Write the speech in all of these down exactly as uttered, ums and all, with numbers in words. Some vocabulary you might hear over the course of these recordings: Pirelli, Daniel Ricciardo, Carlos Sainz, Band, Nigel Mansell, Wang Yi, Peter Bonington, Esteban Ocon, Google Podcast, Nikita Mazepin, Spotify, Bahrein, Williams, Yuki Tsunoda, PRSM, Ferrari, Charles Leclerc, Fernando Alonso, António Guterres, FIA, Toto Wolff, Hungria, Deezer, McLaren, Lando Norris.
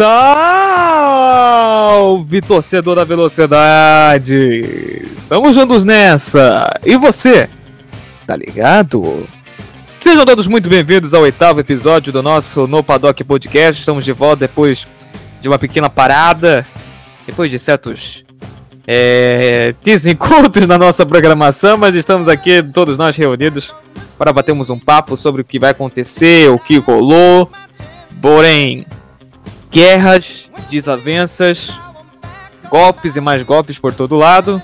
Salve, torcedor da velocidade! Estamos juntos nessa! E você, tá ligado? Sejam todos muito bem-vindos ao oitavo episódio do nosso No Paddock Podcast. Estamos de volta depois de uma pequena parada, depois de certos é, desencontros na nossa programação, mas estamos aqui, todos nós reunidos, para batermos um papo sobre o que vai acontecer, o que rolou, porém... guerras, desavenças, golpes e mais golpes por todo lado.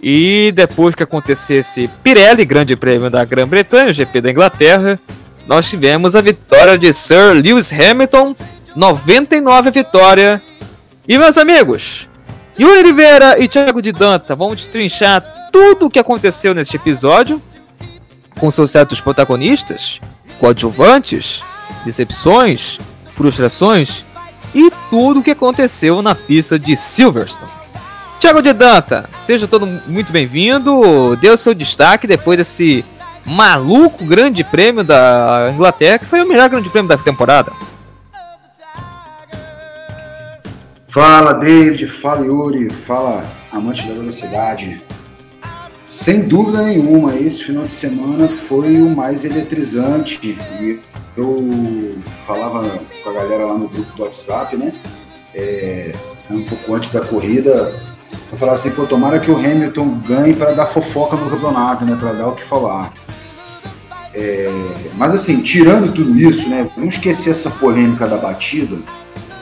E depois que acontecesse Pirelli, grande prêmio da Grã-Bretanha, o G P da Inglaterra, nós tivemos a vitória de Sir Lewis Hamilton, noventa e nove vitória. E meus amigos, Yuri Oliveira e Tiago Di Danta vão destrinchar tudo o que aconteceu neste episódio, com seus certos protagonistas, coadjuvantes, decepções, frustrações... e tudo o que aconteceu na pista de Silverstone. Tiago Di Danta, seja todo muito bem-vindo. Dê o seu destaque depois desse maluco grande prêmio da Inglaterra, que foi o melhor grande prêmio da temporada. Fala, David. Fala, Yuri. Fala, amante da velocidade. Sem dúvida nenhuma, esse final de semana foi o mais eletrizante. Eu falava com a galera lá no grupo do WhatsApp, né? É, um pouco antes da corrida, eu falava assim, pô, tomara que o Hamilton ganhe para dar fofoca no campeonato, né? Para dar o que falar. É, mas assim, tirando tudo isso, né? Não esquecer essa polêmica da batida,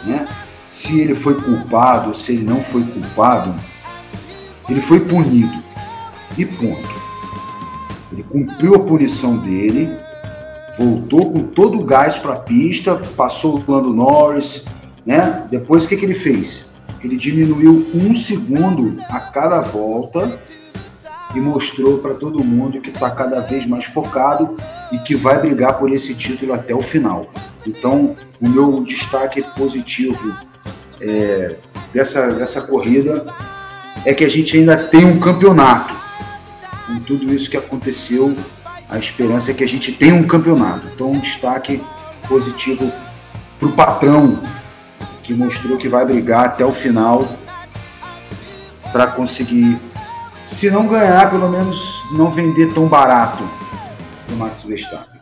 né? Se ele foi culpado, se ele não foi culpado, ele foi punido. E ponto. Ele cumpriu a punição dele, voltou com todo o gás para a pista, passou o Lando Norris, né? Depois o que, que ele fez? Ele diminuiu um segundo a cada volta e mostrou para todo mundo que está cada vez mais focado e que vai brigar por esse título até o final. Então, o meu destaque positivo é, dessa, dessa corrida é que a gente ainda tem um campeonato. Com tudo isso que aconteceu, a esperança é que a gente tenha um campeonato. Então, um destaque positivo para o patrão, que mostrou que vai brigar até o final para conseguir, se não ganhar, pelo menos não vender tão barato o Max Verstappen.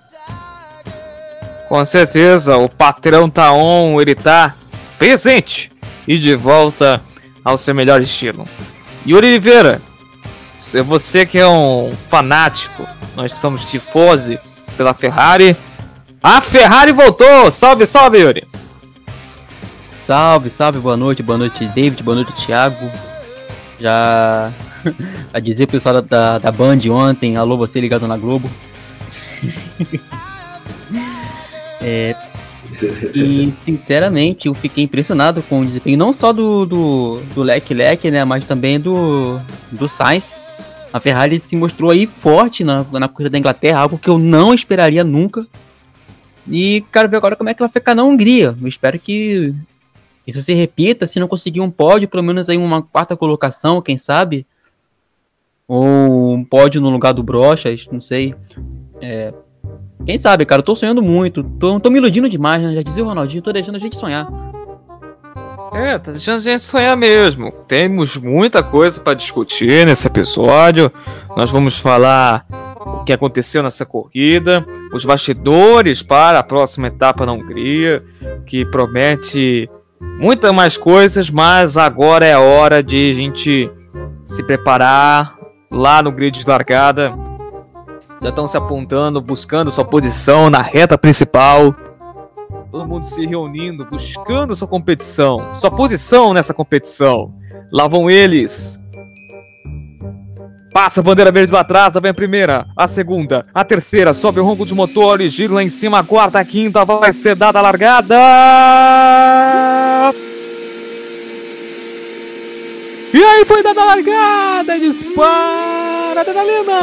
Com certeza, o patrão tá on, ele tá presente e de volta ao seu melhor estilo. Yuri Oliveira, você que é um fanático, nós somos tifosi pela Ferrari. A Ferrari voltou! Salve, salve, Yuri! Salve, salve, boa noite, boa noite, David, boa noite, Thiago. Já a dizer pro pessoal da, da, da Band ontem, alô, você ligado na Globo. é, e, sinceramente, eu fiquei impressionado com o desempenho, não só do, do, do Leclerc, né, mas também do, do Sainz. A Ferrari se mostrou aí forte na, na corrida da Inglaterra, algo que eu não esperaria nunca. E quero ver agora como é que vai ficar na Hungria. Eu espero que isso se repita, se não conseguir um pódio, pelo menos aí uma quarta colocação, quem sabe? Ou um pódio no lugar do Brochas, não sei. É, quem sabe, cara, eu tô sonhando muito, tô, tô me iludindo demais, né? Já dizia o Ronaldinho, tô deixando a gente sonhar. É, tá deixando a gente sonhar mesmo. Temos muita coisa para discutir nesse episódio. Nós vamos falar o que aconteceu nessa corrida, os bastidores para a próxima etapa na Hungria, que promete muitas mais coisas, mas agora é hora de a gente se preparar lá no grid de largada. Já estão se apontando, buscando sua posição na reta principal. Todo mundo se reunindo, buscando sua competição, sua posição nessa competição. Lá vão eles. Passa a bandeira verde lá atrás, lá vem a primeira, a segunda, a terceira, sobe o ronco dos motores, gira lá em cima, a quarta, a quinta, vai ser dada a largada. E aí foi dada a largada, dispara, adrenalina,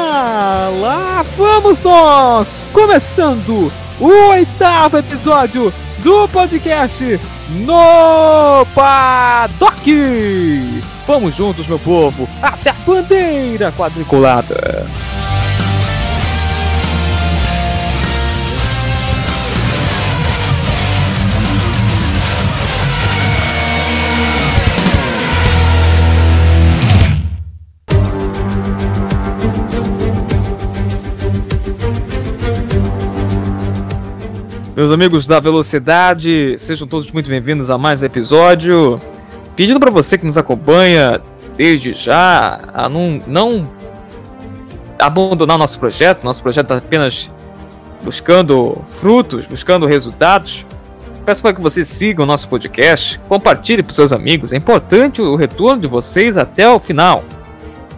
lá vamos nós, começando o oitavo episódio do podcast No Paddock. Vamos juntos, meu povo, até a bandeira quadriculada. Meus amigos da velocidade, sejam todos muito bem-vindos a mais um episódio. Pedindo para você que nos acompanha desde já a não, não abandonar o nosso projeto. Nosso projeto está apenas buscando frutos, buscando resultados. Peço para que vocês sigam o nosso podcast, compartilhe para os seus amigos. É importante o retorno de vocês até o final.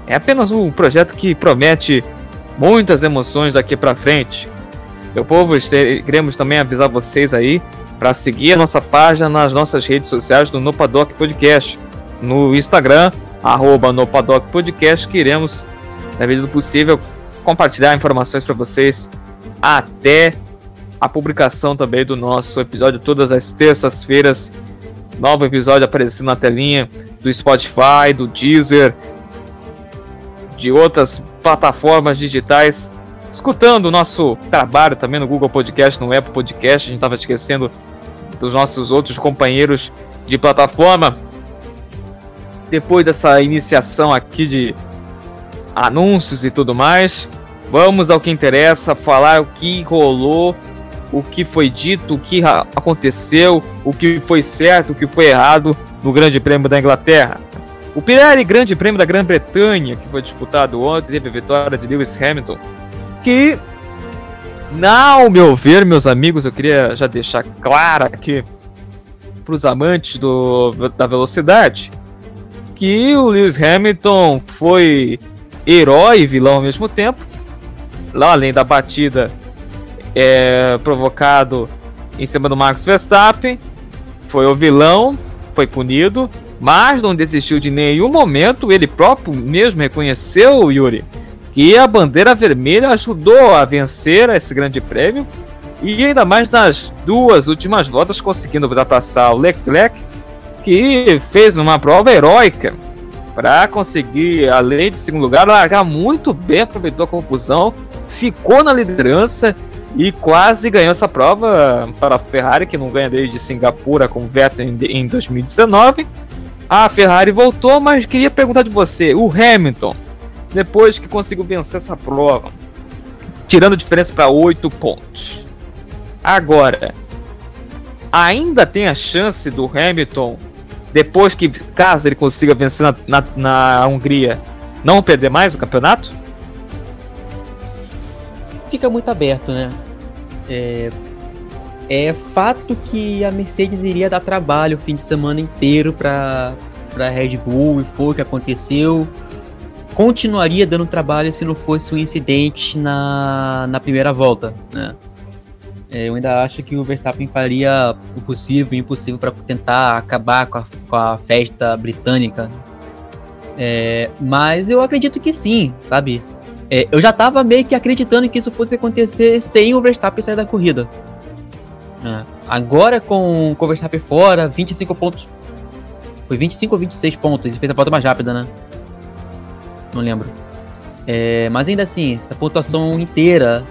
É apenas um projeto que promete muitas emoções daqui para frente. Meu povo, queremos também avisar vocês aí para seguir a nossa página nas nossas redes sociais do No Paddock Podcast. No Instagram, arroba No Paddock Podcast, que iremos, na medida do possível, compartilhar informações para vocês até a publicação também do nosso episódio. Todas as terças-feiras, novo episódio aparecendo na telinha do Spotify, do Deezer, de outras plataformas digitais. Escutando o nosso trabalho também no Google Podcast, no Apple Podcast, a gente estava esquecendo dos nossos outros companheiros de plataforma. Depois dessa iniciação aqui de anúncios e tudo mais, vamos ao que interessa, falar o que rolou, o que foi dito, o que aconteceu, o que foi certo, o que foi errado no Grande Prêmio da Inglaterra. O Pirelli Grande Prêmio da Grã-Bretanha, que foi disputado ontem, teve a vitória de Lewis Hamilton, que, ao meu ver, meus amigos, eu queria já deixar claro aqui para os amantes do, da velocidade, que o Lewis Hamilton foi herói e vilão ao mesmo tempo. Lá, além da batida é, provocado em cima do Max Verstappen, foi o vilão, foi punido, mas não desistiu de nenhum momento. Ele próprio mesmo reconheceu, Yuri, que a bandeira vermelha ajudou a vencer esse grande prêmio, e ainda mais nas duas últimas voltas, conseguindo ultrapassar o Leclerc, que fez uma prova heróica para conseguir, além de segundo lugar, largar muito bem, aproveitou a confusão, ficou na liderança e quase ganhou essa prova para a Ferrari, que não ganha desde Singapura com Vettel em dois mil e dezenove. A Ferrari voltou, mas queria perguntar de você, o Hamilton, depois que conseguiu vencer essa prova, tirando a diferença para oito pontos. Agora, ainda tem a chance do Hamilton, depois que, caso ele consiga vencer na, na, na Hungria, não perder mais o campeonato? Fica muito aberto, né? É, é fato que a Mercedes iria dar trabalho o fim de semana inteiro para a Red Bull, e foi o que aconteceu. Continuaria dando trabalho se não fosse um incidente na, na primeira volta, né? Eu ainda acho que o Verstappen faria o possível e o impossível para tentar acabar com a, com a festa britânica. É, mas eu acredito que sim, sabe? É, eu já estava meio que acreditando que isso fosse acontecer sem o Verstappen sair da corrida. É, agora com, com o Verstappen fora, vinte e cinco pontos. Foi vinte e cinco ou vinte e seis pontos, ele fez a volta mais rápida, né? Não lembro. É, mas ainda assim, a pontuação inteira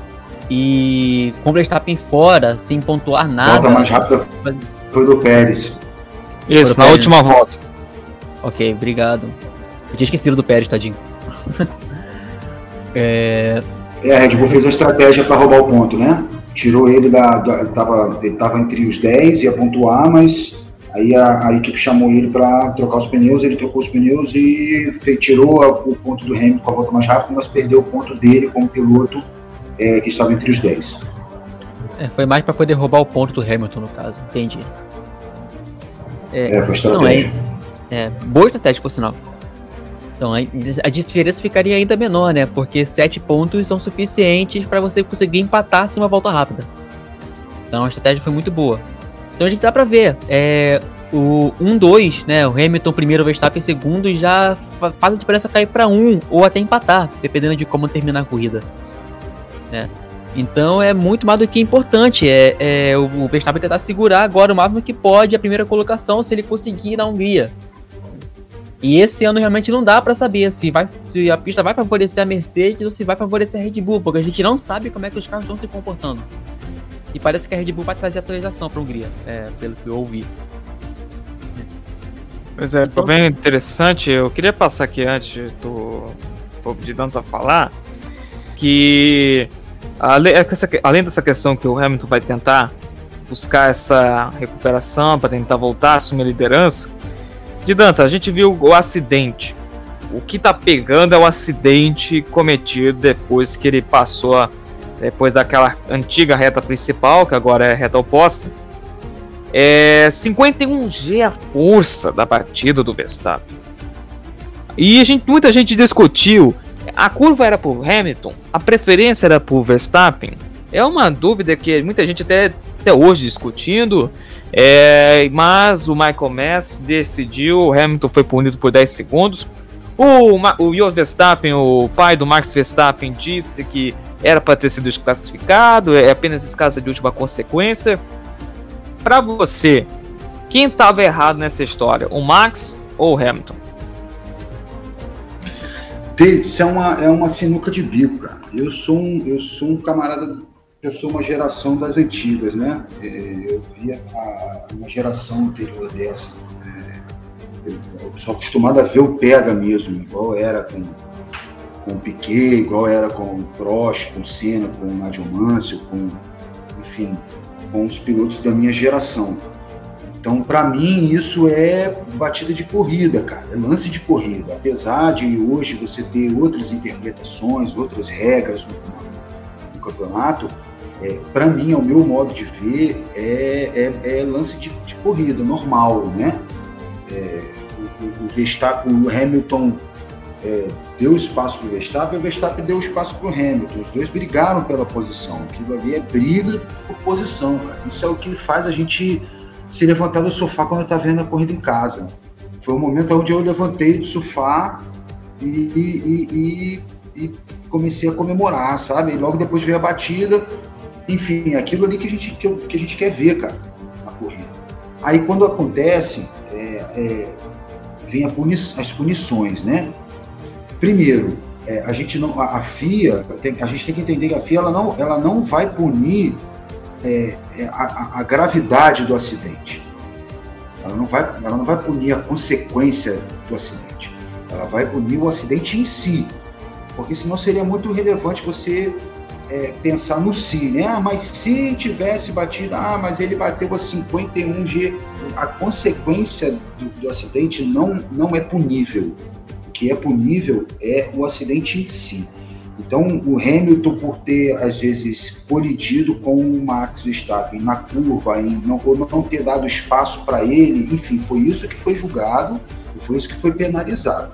e com o Verstappen fora, sem pontuar nada. A volta mais rápida foi do Pérez. Isso, na última volta. Ok, obrigado. Eu tinha esquecido do Pérez, tadinho. é... é, a Red Bull fez uma estratégia para roubar o ponto, né? Tirou ele da. da tava, ele estava entre os dez, ia pontuar, mas. Aí a, a equipe chamou ele para trocar os pneus, ele trocou os pneus e fez, tirou a, o ponto do Hamilton com a volta mais rápida, mas perdeu o ponto dele como piloto, é, que estava entre os dez. É, foi mais para poder roubar o ponto do Hamilton, no caso, entendi. É, é foi estratégia. Não, é, é, boa estratégia, por sinal. Então, a, a diferença ficaria ainda menor, né? Porque sete pontos são suficientes para você conseguir empatar sem uma volta rápida. Então, a estratégia foi muito boa. Então a gente dá pra ver, é, o um dois, né, o Hamilton primeiro, Verstappen segundo, já faz a diferença cair para um ou até empatar, dependendo de como terminar a corrida, né? Então é muito mais do que importante, é, é o Verstappen tentar segurar agora o máximo que pode a primeira colocação, se ele conseguir, na Hungria. E esse ano realmente não dá para saber se, vai, se a pista vai favorecer a Mercedes ou se vai favorecer a Red Bull, porque a gente não sabe como é que os carros estão se comportando. E parece que a Red Bull vai trazer atualização para a Hungria, é, pelo que eu ouvi. Pois é, então, bem interessante. Eu queria passar aqui antes do Di Danta falar que, além dessa questão que o Hamilton vai tentar buscar essa recuperação para tentar voltar a assumir a liderança, Di Danta, a gente viu o acidente. O que tá pegando é o acidente cometido depois que ele passou, depois daquela antiga reta principal, que agora é a reta oposta. É cinquenta e um G a força da batida do Verstappen. E a gente, muita gente discutiu. A curva era pro Hamilton, a preferência era pro Verstappen. É uma dúvida que muita gente até... até hoje discutindo, é, mas o Michael Mass decidiu, o Hamilton foi punido por dez segundos, o, o Jos Verstappen, o pai do Max Verstappen, disse que era para ter sido desclassificado, é apenas escassa de última consequência. Para você, quem estava errado nessa história, o Max ou o Hamilton? Isso é uma, é uma sinuca de bico, cara. Eu sou um, eu sou um camarada... Eu sou uma geração das antigas, né? Eu via uma geração anterior dessa. Eu sou acostumado a ver o pega mesmo, igual era com, com o Piquet, igual era com o Prost, com o Senna, com o Nigel Mansell, com, enfim, com os pilotos da minha geração. Então, para mim, isso é batida de corrida, cara, é lance de corrida. Apesar de hoje você ter outras interpretações, outras regras no, no campeonato, É, para mim, ao meu modo de ver, é, é, é lance de, de corrida, normal, né? É, o, o, Verstappen, o Hamilton é, deu espaço para o Verstappen, o Verstappen deu espaço para o Hamilton. Os dois brigaram pela posição. Aquilo ali é briga por posição, cara. Isso é o que faz a gente se levantar do sofá quando está vendo a corrida em casa. Foi o momento onde eu levantei do sofá e... e, e, e, e comecei a comemorar, sabe? E logo depois veio a batida... Enfim, aquilo ali que a gente, que, eu, que a gente quer ver, cara, na corrida. Aí quando acontece, é, é, vem a puni- as punições, né? Primeiro, é, a gente não, a, a FIA, tem, a gente tem que entender que a FIA ela não, ela não vai punir é, a, a gravidade do acidente. Ela não, vai, ela não vai punir a consequência do acidente. Ela vai punir o acidente em si. Porque senão seria muito relevante você... É, pensar no se, né? Ah, mas se tivesse batido, ah, mas ele bateu a cinquenta e um G, a consequência do, do acidente não, não é punível. O que é punível é o acidente em si. Então, o Hamilton, por ter, às vezes, colidido com o Max Verstappen na curva, em não, ou não ter dado espaço para ele, enfim, foi isso que foi julgado e foi isso que foi penalizado.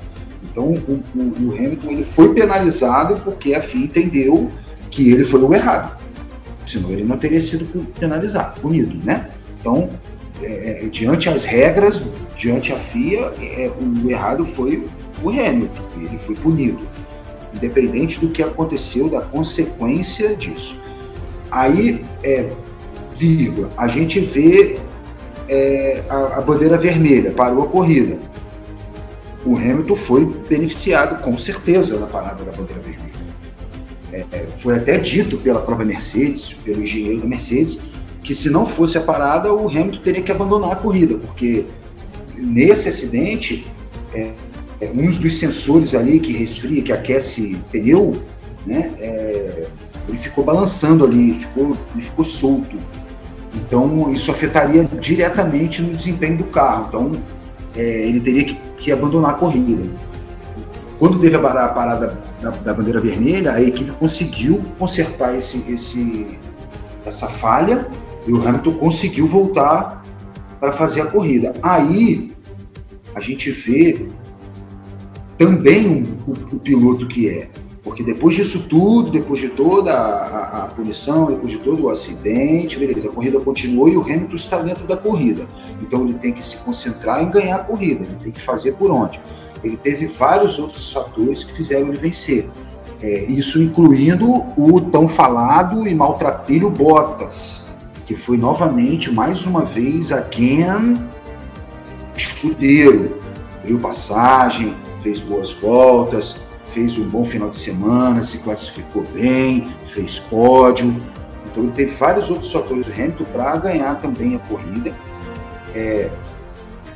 Então, o, o, o Hamilton ele foi penalizado porque a FIA entendeu que ele foi o errado, senão ele não teria sido penalizado, punido, né? Então, é, é, diante as regras, diante a FIA, é, o errado foi o Hamilton, ele foi punido, independente do que aconteceu, da consequência disso. Aí, é, vírgula, a gente vê é, a, a bandeira vermelha, parou a corrida. O Hamilton foi beneficiado, com certeza, na parada da bandeira vermelha. É, foi até dito pela própria Mercedes, pelo engenheiro da Mercedes, que se não fosse a parada, o Hamilton teria que abandonar a corrida, porque nesse acidente, é, é, um dos sensores ali que resfria, que aquece pneu, né, é, ele ficou balançando ali, ficou, ele ficou solto. Então, isso afetaria diretamente no desempenho do carro. Então, é, ele teria que, que abandonar a corrida. Quando teve a parada da, da bandeira vermelha, a equipe conseguiu consertar esse, esse, essa falha e o Hamilton conseguiu voltar para fazer a corrida. Aí a gente vê também o, o, o piloto que é, porque depois disso tudo, depois de toda a, a, a punição, depois de todo o acidente, beleza, a corrida continuou e o Hamilton está dentro da corrida. Então ele tem que se concentrar em ganhar a corrida, ele tem que fazer por onde. Ele teve vários outros fatores que fizeram ele vencer. É, isso incluindo o tão falado e maltrapilho Bottas, que foi novamente, mais uma vez, again, escudeiro. Abriu passagem, fez boas voltas, fez um bom final de semana, se classificou bem, fez pódio. Então ele teve vários outros fatores do Hamilton para ganhar também a corrida. É,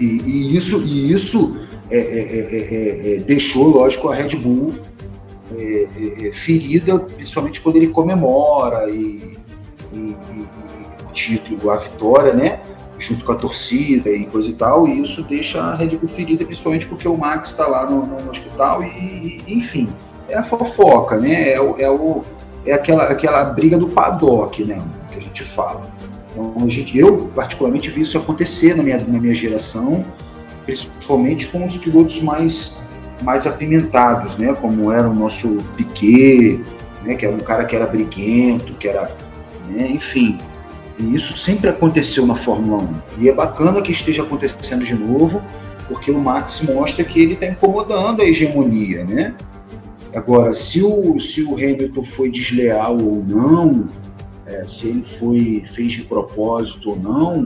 e, e isso, e isso é, é, é, é, deixou, lógico, a Red Bull é, é, é, ferida, principalmente quando ele comemora e, e, e, e o título, a vitória, né? Junto com a torcida e coisa e tal, e isso deixa a Red Bull ferida, principalmente porque o Max está lá no, no hospital e, e, enfim, é a fofoca, né? É, o, é, o, é aquela, aquela briga do paddock, né? Que a gente fala. Então, a gente, eu, particularmente, vi isso acontecer na minha, na minha geração, principalmente com os pilotos mais, mais apimentados, né? Como era o nosso Piquet, né? Que era um cara que era briguento, que era, né? Enfim. E isso sempre aconteceu na Fórmula um. E é bacana que esteja acontecendo de novo, porque o Max mostra que ele está incomodando a hegemonia, né? Agora, se o, se o Hamilton foi desleal ou não, é, se ele foi, fez de propósito ou não,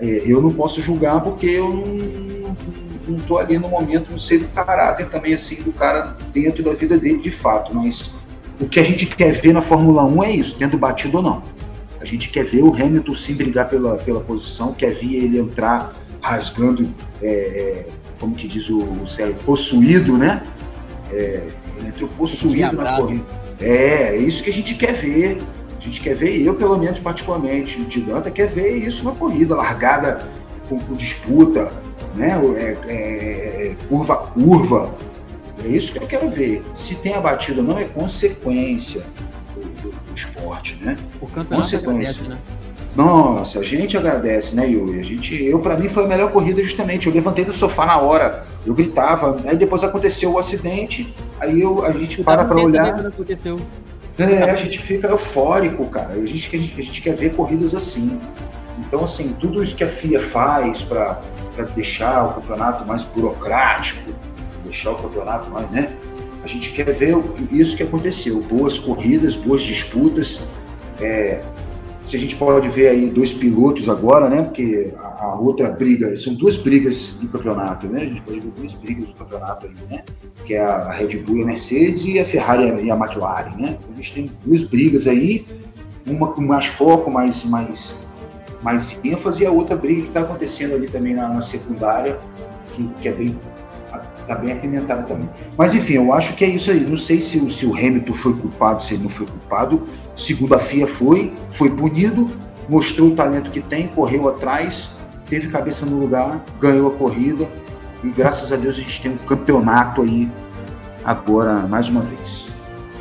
é, eu não posso julgar, porque eu não estou ali no momento, não sei do caráter também, assim, do cara dentro da vida dele, de fato. Mas o que a gente quer ver na Fórmula um é isso, tendo batido ou não. A gente quer ver o Hamilton se brigar pela, pela posição, quer ver ele entrar rasgando, é, como que diz o Sérgio, possuído, né? É, ele entrou possuído na corrida. É, é isso que a gente quer ver. A gente quer ver, eu pelo menos particularmente, o Di Danta quer ver isso na corrida, largada com, com disputa, né? É, é, curva a curva. É isso que eu quero ver. Se tem a batida ou não, é consequência. Do, do esporte, né? O campeonato agradece, né? Nossa, a gente agradece, né, Yuri? A gente, eu, pra mim, foi a melhor corrida justamente. Eu levantei do sofá na hora, eu gritava, aí depois aconteceu o acidente, aí eu, a gente eu para pra olhar. Aconteceu. É, a gente fica eufórico, cara. A gente, a, gente, a gente quer ver corridas assim. Então, assim, tudo isso que a F I A faz pra, pra deixar o campeonato mais burocrático, deixar o campeonato mais, né? A gente quer ver isso que aconteceu, boas corridas, boas disputas. É, se a gente pode ver aí dois pilotos agora, né? Porque a, a outra briga, são duas brigas do campeonato, né? A gente pode ver duas brigas do campeonato aí, né? Que é a Red Bull e a Mercedes e a Ferrari e a McLaren, né? A gente tem duas brigas aí, uma com mais foco, mais, mais, mais ênfase, e a outra briga que está acontecendo ali também na, na secundária, que, que é bem... Tá bem apimentada também. Mas enfim, eu acho que é isso aí. Não sei se o, se o Hamilton foi culpado, se ele não foi culpado. Segundo a F I A foi, foi punido, mostrou o talento que tem, correu atrás, teve cabeça no lugar, ganhou a corrida e graças a Deus a gente tem um campeonato aí agora mais uma vez.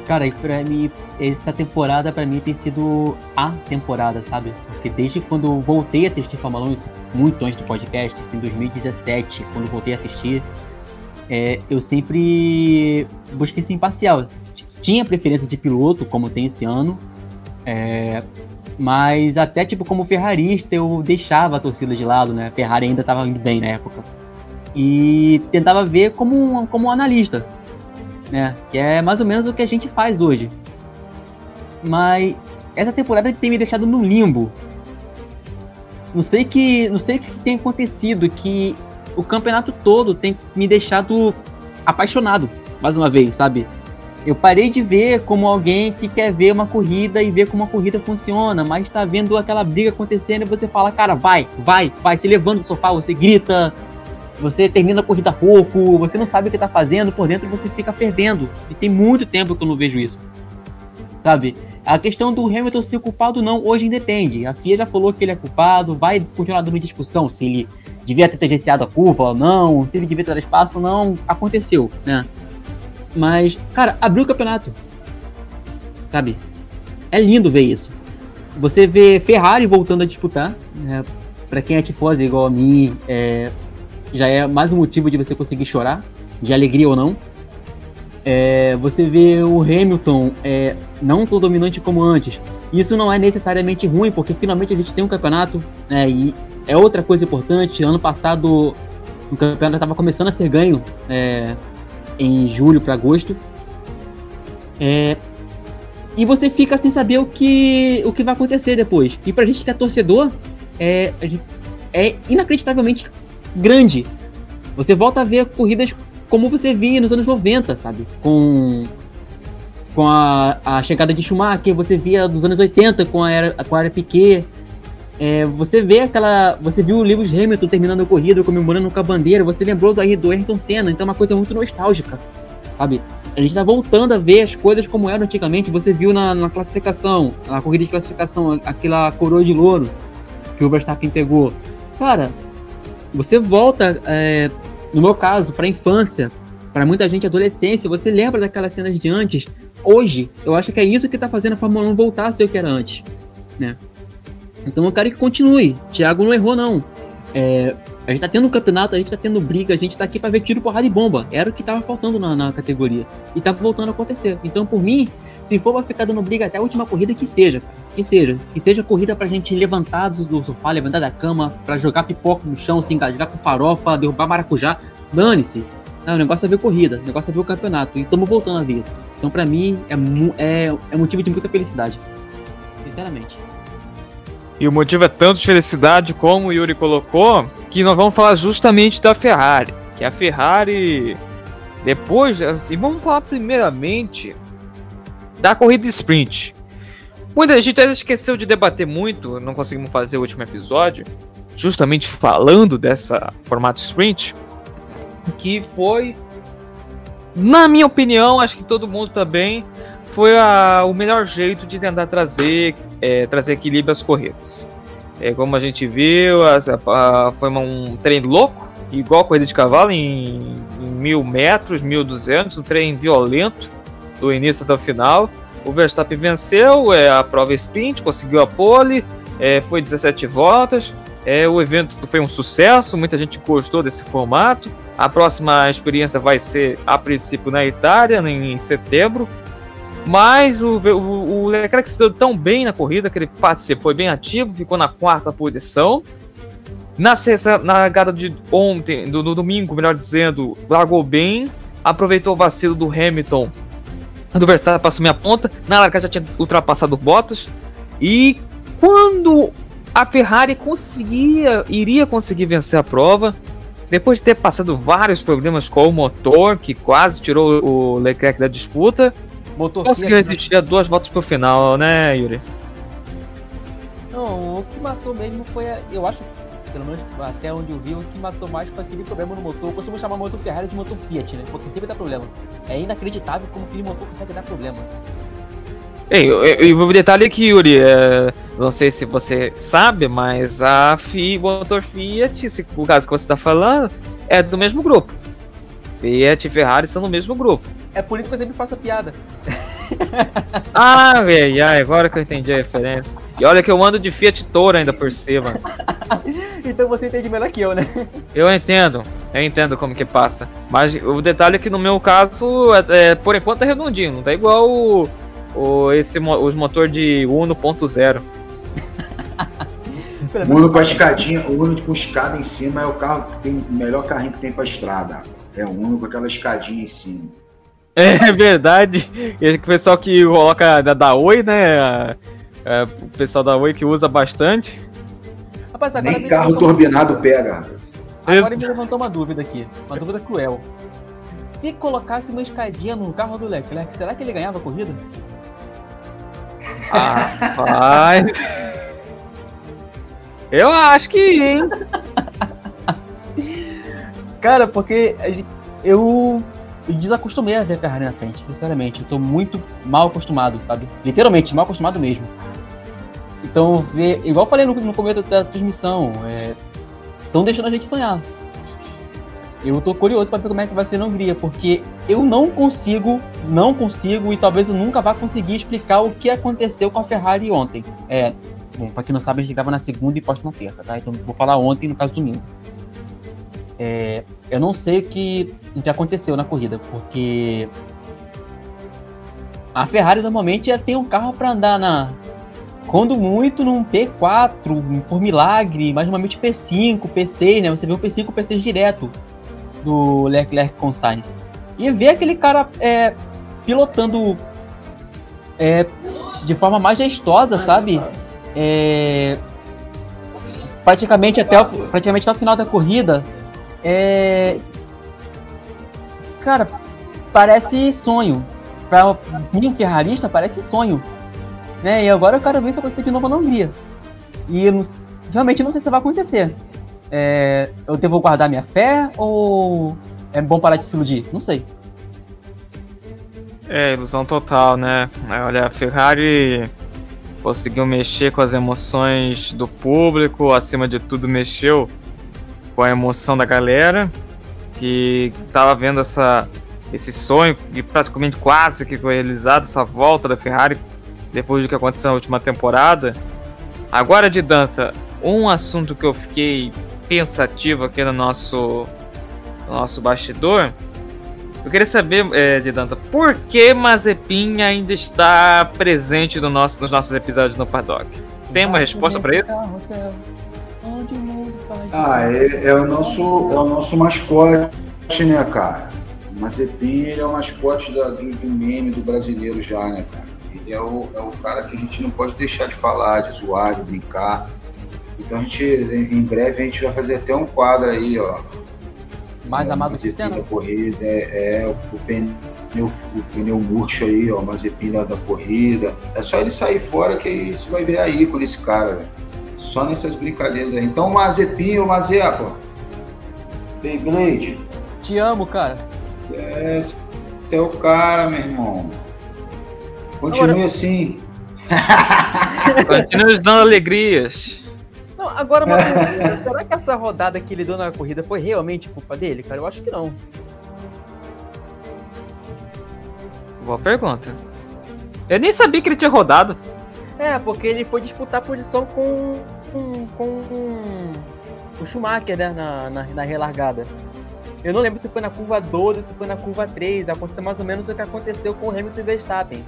Cara, e pra mim, essa temporada pra mim tem sido a temporada, sabe? Porque desde quando eu voltei a assistir Fórmula um, muito antes do podcast, assim, em dois mil e dezessete, quando eu voltei a assistir, É, eu sempre busquei ser imparcial. Tinha preferência de piloto, como tem esse ano, é, mas até tipo como ferrarista eu deixava a torcida de lado, né? A Ferrari ainda estava indo bem na época. E tentava ver como um, como um analista, né? Que é mais ou menos o que a gente faz hoje. Mas essa temporada tem me deixado no limbo. Não sei que, não sei o que tem acontecido, que... O campeonato todo tem me deixado apaixonado, mais uma vez, sabe? Eu parei de ver como alguém que quer ver uma corrida e ver como a corrida funciona, mas tá vendo aquela briga acontecendo e você fala, cara, vai, vai, vai, se levando do sofá, você grita, você termina a corrida pouco, você não sabe o que tá fazendo, por dentro você fica fervendo. E tem muito tempo que eu não vejo isso, sabe? A questão do Hamilton ser culpado ou não, hoje ainda depende. A F I A já falou que ele é culpado, vai continuar dando discussão se ele devia ter tangenciado a curva ou não, se ele devia ter espaço ou não, aconteceu, né? Mas, cara, abriu o campeonato, sabe? É lindo ver isso. Você vê Ferrari voltando a disputar, né? Pra quem é tifosi igual a mim, é... já é mais um motivo de você conseguir chorar, de alegria ou não. É, você vê o Hamilton é, não tão dominante como antes. Isso não é necessariamente ruim, porque finalmente a gente tem um campeonato, né, e É outra coisa importante, ano passado o campeonato estava começando a ser ganho é, em julho para agosto. É, e você fica sem saber o que, o que vai acontecer depois. E pra gente que é torcedor, é, é inacreditavelmente grande. Você volta a ver corridas como você via nos anos noventa, sabe? Com, com a, a chegada de Schumacher, você via dos anos oitenta com a era, com a era Piquet. É, você vê aquela. Você viu o Lewis Hamilton terminando a corrida, comemorando com a bandeira, você lembrou do Ayrton Senna, então é uma coisa muito nostálgica, sabe? A gente tá voltando a ver as coisas como eram antigamente. Você viu na, na classificação, na corrida de classificação, aquela coroa de louro que o Verstappen pegou. Cara, você volta, é, no meu caso, pra infância, pra muita gente, adolescência, você lembra daquelas cenas de antes. Hoje, eu acho que é isso que tá fazendo a Fórmula um voltar a ser o que era antes, né? Então eu quero que continue. Thiago não errou, não. É, a gente tá tendo um campeonato, a gente tá tendo briga, a gente tá aqui pra ver tiro, porrada e bomba. Era o que tava faltando na, na categoria. E tá voltando a acontecer. Então, por mim, se for pra ficar dando briga até a última corrida, que seja, cara. Que seja. Que seja corrida pra gente levantar do sofá, levantar da cama, pra jogar pipoca no chão, se engajar com farofa, derrubar maracujá. Dane-se. Não, o negócio é ver corrida, o negócio é ver o campeonato. E estamos voltando a ver isso. Então, pra mim, é, é, é motivo de muita felicidade. Sinceramente. E o motivo é tanto de felicidade, como o Yuri colocou, que nós vamos falar justamente da Ferrari. Que a Ferrari, depois, assim, vamos falar primeiramente da corrida sprint. Muita gente até esqueceu de debater muito, não conseguimos fazer o último episódio, justamente falando dessa formato sprint, que foi, na minha opinião, acho que todo mundo também, foi a, o melhor jeito de tentar trazer, é, trazer equilíbrio às corridas. É, como a gente viu, a, a, foi um trem louco, igual a corrida de cavalo, em, em mil metros, mil e duzentos, um trem violento, do início até o final. O Verstappen venceu, é, a prova sprint, conseguiu a pole, é, foi dezessete voltas, é, o evento foi um sucesso, muita gente gostou desse formato. A próxima experiência vai ser, a princípio, na Itália, em setembro. Mas o, o, o Leclerc se deu tão bem na corrida que ele participou, foi bem ativo, ficou na quarta posição. Na sexta, na largada de ontem, do, do domingo, melhor dizendo, largou bem, aproveitou o vacilo do Hamilton, do Verstappen para assumir a ponta. Na largada já tinha ultrapassado o Bottas. E quando a Ferrari conseguia, iria conseguir vencer a prova, depois de ter passado vários problemas com o motor, que quase tirou o Leclerc da disputa, motor conseguiu resistir a duas voltas pro final, né, Yuri? Não, o que matou mesmo foi, a, eu acho, pelo menos até onde eu vi, o que matou mais foi aquele problema no motor. Eu costumo chamar o motor Ferrari de motor Fiat, né? Porque sempre dá problema. É inacreditável como aquele motor consegue dar problema. E o detalhe aqui, Yuri, é, não sei se você sabe, mas a Fi, o motor Fiat, esse, o caso que você está falando, é do mesmo grupo. Fiat e Ferrari são do mesmo grupo. É por isso que eu sempre faço a piada. Ah, velho, agora que eu entendi a referência. E olha que eu ando de Fiat Toro ainda por cima. Então você entende melhor que eu, né? Eu entendo, eu entendo como que passa. Mas o detalhe é que no meu caso, é, é, por enquanto é redondinho, não tá igual o, o, esse, os motor de um ponto zero. O Uno com a escadinha, o Uno com escada em cima é o carro que tem, o melhor carrinho que tem pra estrada. É o Uno com aquela escadinha em cima. É verdade, o pessoal que coloca da, da Oi, né, é, o pessoal da Oi que usa bastante. Rapaz, agora nem carro turbinado pega. Agora me levantou uma dúvida aqui, uma dúvida cruel. Se colocasse uma escadinha no carro do Leclerc, será que ele ganhava a corrida? Ah, rapaz. Eu acho que hein. Cara, porque eu... E desacostumei a ver a Ferrari na frente, sinceramente. Eu tô muito mal acostumado, sabe? Literalmente, mal acostumado mesmo. Então, ver, igual eu falei no, no começo da transmissão, estão é, deixando a gente sonhar. Eu tô curioso pra ver como é que vai ser na Hungria, porque eu não consigo, não consigo, e talvez eu nunca vá conseguir explicar o que aconteceu com a Ferrari ontem. É, bom, pra quem não sabe, a gente grava na segunda e posta na terça, tá? Então, vou falar ontem, no caso, domingo. É, eu não sei o que, o que aconteceu na corrida, porque a Ferrari normalmente ela tem um carro para andar na, quando muito num P quatro, por milagre, mais normalmente P cinco, P seis, né? Você vê o P cinco, P seis direto do Leclerc com Sainz. E ver aquele cara é, pilotando é, de forma majestosa, sabe? É, praticamente, até o, praticamente até o final da corrida, é, cara, parece sonho. Para mim, ferrarista, parece sonho. Né? E agora eu quero ver isso acontecer de novo na Hungria. E eu não, realmente não sei se vai acontecer. É, eu devo guardar minha fé ou é bom parar de se iludir? Não sei. É, ilusão total, né? Olha, a Ferrari conseguiu mexer com as emoções do público, acima de tudo mexeu com a emoção da galera, que estava vendo essa, esse sonho, e praticamente quase que foi realizado, essa volta da Ferrari, depois do que aconteceu na última temporada. Agora, Di Danta, um assunto que eu fiquei pensativo aqui no nosso, no nosso bastidor. Eu queria saber, é, Di Danta, por que Mazepin ainda está presente no nosso, nos nossos episódios no Paddock? Tem uma ah, resposta para isso? Ah, é, é, o nosso, é o nosso mascote, né, cara? O Mazepin, ele é o mascote da, do, do meme do brasileiro já, né, cara? Ele é o, é o cara que a gente não pode deixar de falar, de zoar, de brincar. Então a gente, em breve, a gente vai fazer até um quadro aí, ó. Mais é, amado que Senna? Da corrida, é, é o, pneu, o pneu murcho aí, ó, Mazepin da corrida. É só ele sair fora que isso vai virar ícone esse cara, velho. Só nessas brincadeiras aí. Então, Mazepin, o Mazepa, Beyblade. Te amo, cara. É, você é o cara, meu irmão. Continue agora, assim. Continue nos dando alegrias. Não, agora, uma coisa, será que essa rodada que ele deu na corrida foi realmente culpa dele, cara? Eu acho que não. Boa pergunta. Eu nem sabia que ele tinha rodado. É, porque ele foi disputar a posição com, com, com, com o Schumacher, né, na, na, na relargada. Eu não lembro se foi na curva doze, se foi na curva três. Aconteceu mais ou menos o que aconteceu com o Hamilton e Verstappen.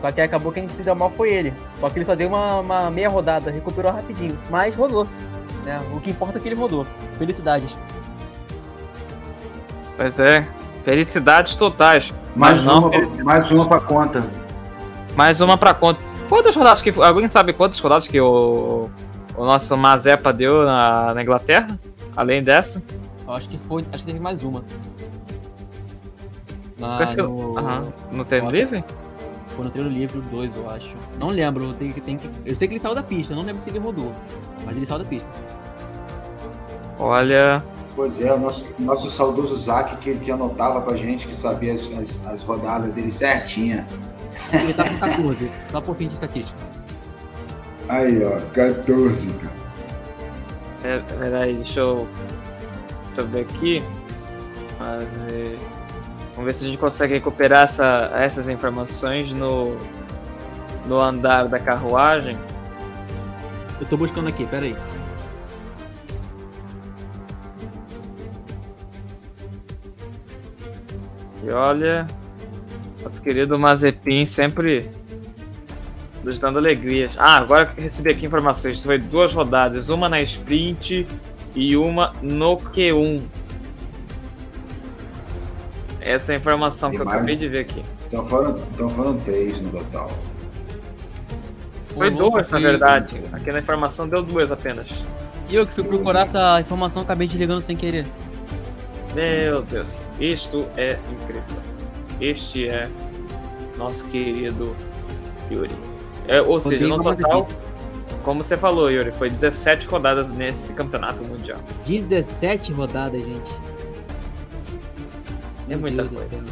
Só que acabou que quem se deu mal foi ele. Só que ele só deu uma, uma meia rodada, recuperou rapidinho. Mas rodou. Né? O que importa é que ele rodou. Felicidades. Pois é. Felicidades totais. Mais, mais, não, uma, felicidades. mais uma pra conta. Mais uma pra conta. Quantas rodadas que... Alguém sabe quantas rodadas que o, o nosso Mazepa deu na, na Inglaterra? Além dessa? Acho que foi, acho que teve mais uma. Na, eu... no... Aham. No treino livre? Foi no treino livre dois, eu acho. Não lembro, eu, tenho, tenho que... eu sei que ele saiu da pista, não lembro se ele rodou, mas ele saiu da pista. Olha... Pois é, o nosso, nosso saudoso Zac, que, que anotava pra gente, que sabia as, as, as rodadas dele certinha. Ele tá com catorze, só por fim de estatística. Aí, ó, catorze, cara. Peraí, deixa eu... aqui, mas, é... vamos ver se a gente consegue recuperar essa, essas informações no, no andar da carruagem. Eu tô buscando aqui, peraí. E olha, nosso querido Mazepin sempre nos dando alegrias. Ah, agora que recebi aqui informações, foi duas rodadas, uma na sprint e uma no Q um. Essa é a informação tem que eu mais? Acabei de ver aqui. Então foram, então foram três no total. Foi duas, na verdade. Aqui na informação deu duas apenas. E eu que fui procurar essa informação, acabei desligando sem querer. Meu Deus, isto é incrível. Este é nosso querido Yuri. É, ou seja, no total... Como você falou, Yuri, foi dezessete rodadas nesse campeonato mundial. dezessete rodadas, gente. É Meu muita Deus coisa.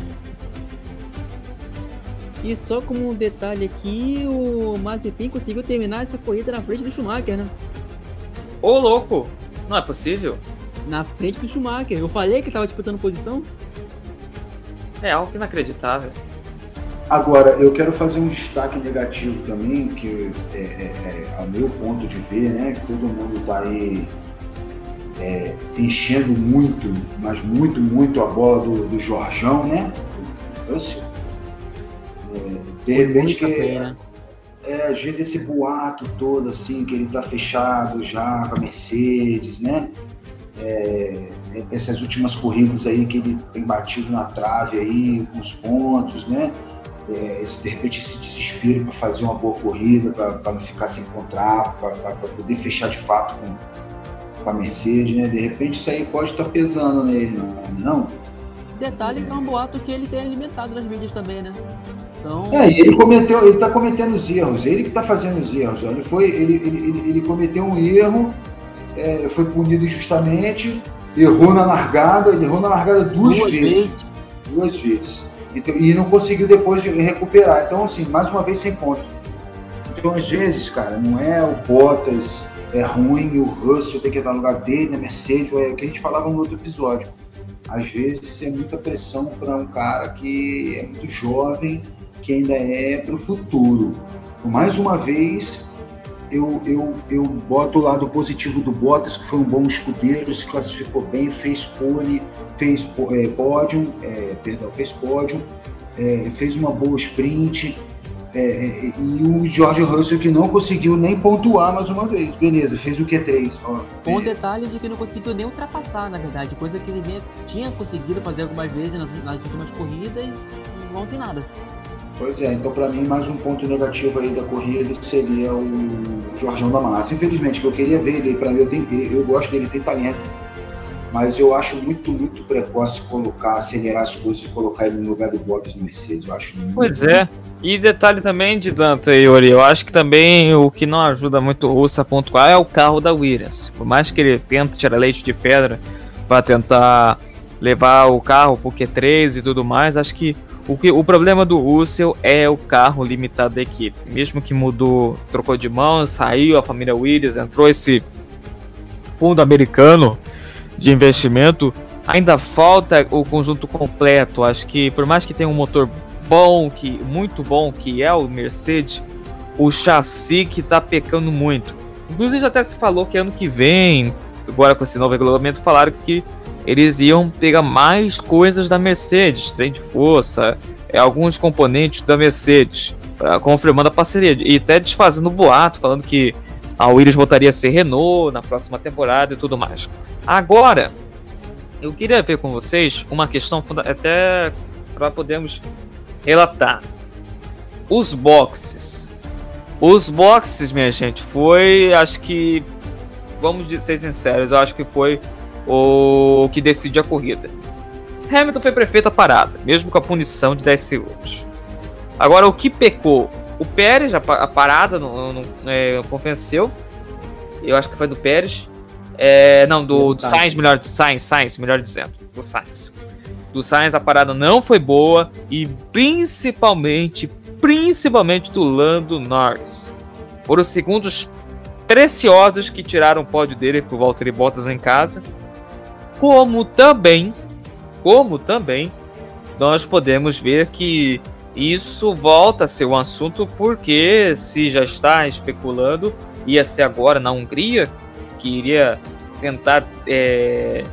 E só como um detalhe aqui, o Mazepin conseguiu terminar essa corrida na frente do Schumacher, né? Ô, louco! Não é possível. Na frente do Schumacher. Eu falei que tava disputando posição? É algo inacreditável. Agora, eu quero fazer um destaque negativo também, que é, é, é ao meu ponto de ver, né, que todo mundo está aí é, enchendo muito, mas muito, muito a bola do, do Jorjão, né, do Russell. É, de repente, que, é, é, às vezes esse boato todo, assim, que ele tá fechado já com a Mercedes, né? É, essas últimas corridas aí que ele tem batido na trave aí, com os pontos, né? É, esse, de repente esse desespero para fazer uma boa corrida, para não ficar sem contrato, para poder fechar de fato com, com a Mercedes, né? De repente isso aí pode estar tá pesando nele, não? não? Detalhe que é um boato que ele tem alimentado nas mídias também, né? Então... É, e ele cometeu, ele tá cometendo os erros, ele que tá fazendo os erros, ó. Ele foi, ele, ele, ele, ele cometeu um erro, é, foi punido injustamente, errou na largada, ele errou na largada duas, duas vezes. vezes. Duas vezes. Então, e não conseguiu depois de recuperar. Então, assim, mais uma vez sem ponto. Então, às vezes, cara, não é o Bottas é ruim, o Russell tem que estar no lugar dele, na Mercedes, é o que a gente falava no outro episódio. Às vezes é muita pressão para um cara que é muito jovem, que ainda é para o futuro. Mais uma vez, eu, eu, eu boto o lado positivo do Bottas, que foi um bom escudeiro, se classificou bem, fez pole, fez é, pódio, é, perdão, fez pódio, é, fez uma boa sprint, é, e o George Russell que não conseguiu nem pontuar mais uma vez, beleza, fez o Q três. Ó, com o detalhe de que não conseguiu nem ultrapassar, na verdade, coisa que ele vinha, tinha conseguido fazer algumas vezes nas, nas últimas corridas, não tem nada. Pois é, então para mim mais um ponto negativo aí da corrida seria o Jorgeão da Massa, infelizmente, que eu queria ver ele, para mim eu, tenho, eu gosto dele, tem talento, mas eu acho muito, muito precoce colocar, acelerar as coisas e colocar ele no lugar do Bottas no Mercedes, eu acho muito... Pois é, e detalhe também de Danta e Yuri, eu acho que também o que não ajuda muito o Russo a pontuar é o carro da Williams, por mais que ele tente tirar leite de pedra para tentar levar o carro pro Q três e tudo mais, acho que O, que, o problema do Russell é o carro limitado da equipe. Mesmo que mudou, trocou de mão, saiu a família Williams, entrou esse fundo americano de investimento, ainda falta o conjunto completo. Acho que por mais que tenha um motor bom, que, muito bom, que é o Mercedes, o chassi que está pecando muito. Inclusive até se falou que ano que vem, agora com esse novo regulamento, falaram que eles iam pegar mais coisas da Mercedes, trem de força, alguns componentes da Mercedes, pra, confirmando a parceria. E até desfazendo o boato, falando que a Williams voltaria a ser Renault na próxima temporada e tudo mais. Agora, eu queria ver com vocês uma questão funda- até para podermos relatar. Os boxes. Os boxes, minha gente, foi, acho que, vamos ser sinceros, eu acho que foi... o que decide a corrida. Hamilton foi prefeito à parada, mesmo com a punição de dez segundos. Agora, o que pecou? O Pérez, a parada não, não é, convenceu. Eu acho que foi do Pérez. É, não, do, do Sainz, melhor, Sainz, Sainz, melhor dizendo. Do Sainz. Do Sainz, a parada não foi boa. E principalmente, principalmente do Lando Norris. Foram os segundos preciosos que tiraram o pódio dele pro Valtteri Bottas em casa. Como também, como também, nós podemos ver que isso volta a ser um assunto, porque se já está especulando, ia ser agora na Hungria, que iria tentar é,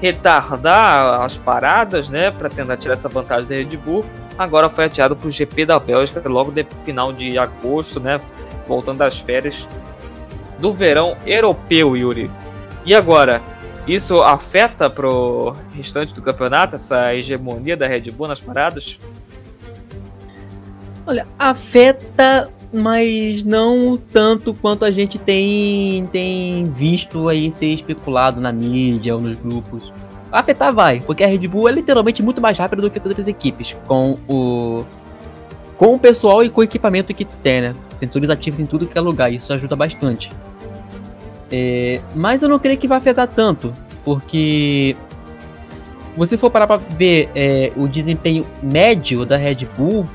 retardar as paradas, né, para tentar tirar essa vantagem da Red Bull, agora foi adiado para o G P da Bélgica, logo no final de agosto, né, voltando das férias do verão europeu, Yuri. E agora? Isso afeta pro restante do campeonato, essa hegemonia da Red Bull nas paradas? Olha, afeta, mas não tanto quanto a gente tem, tem visto aí ser especulado na mídia ou nos grupos. Afetar vai, porque a Red Bull é literalmente muito mais rápida do que todas as equipes, com o, com o pessoal e com o equipamento que tem, né? Sensores ativos em tudo que é lugar, isso ajuda bastante. É, mas eu não creio que vai afetar tanto, porque se você for parar para ver é, o desempenho médio da Red Bull,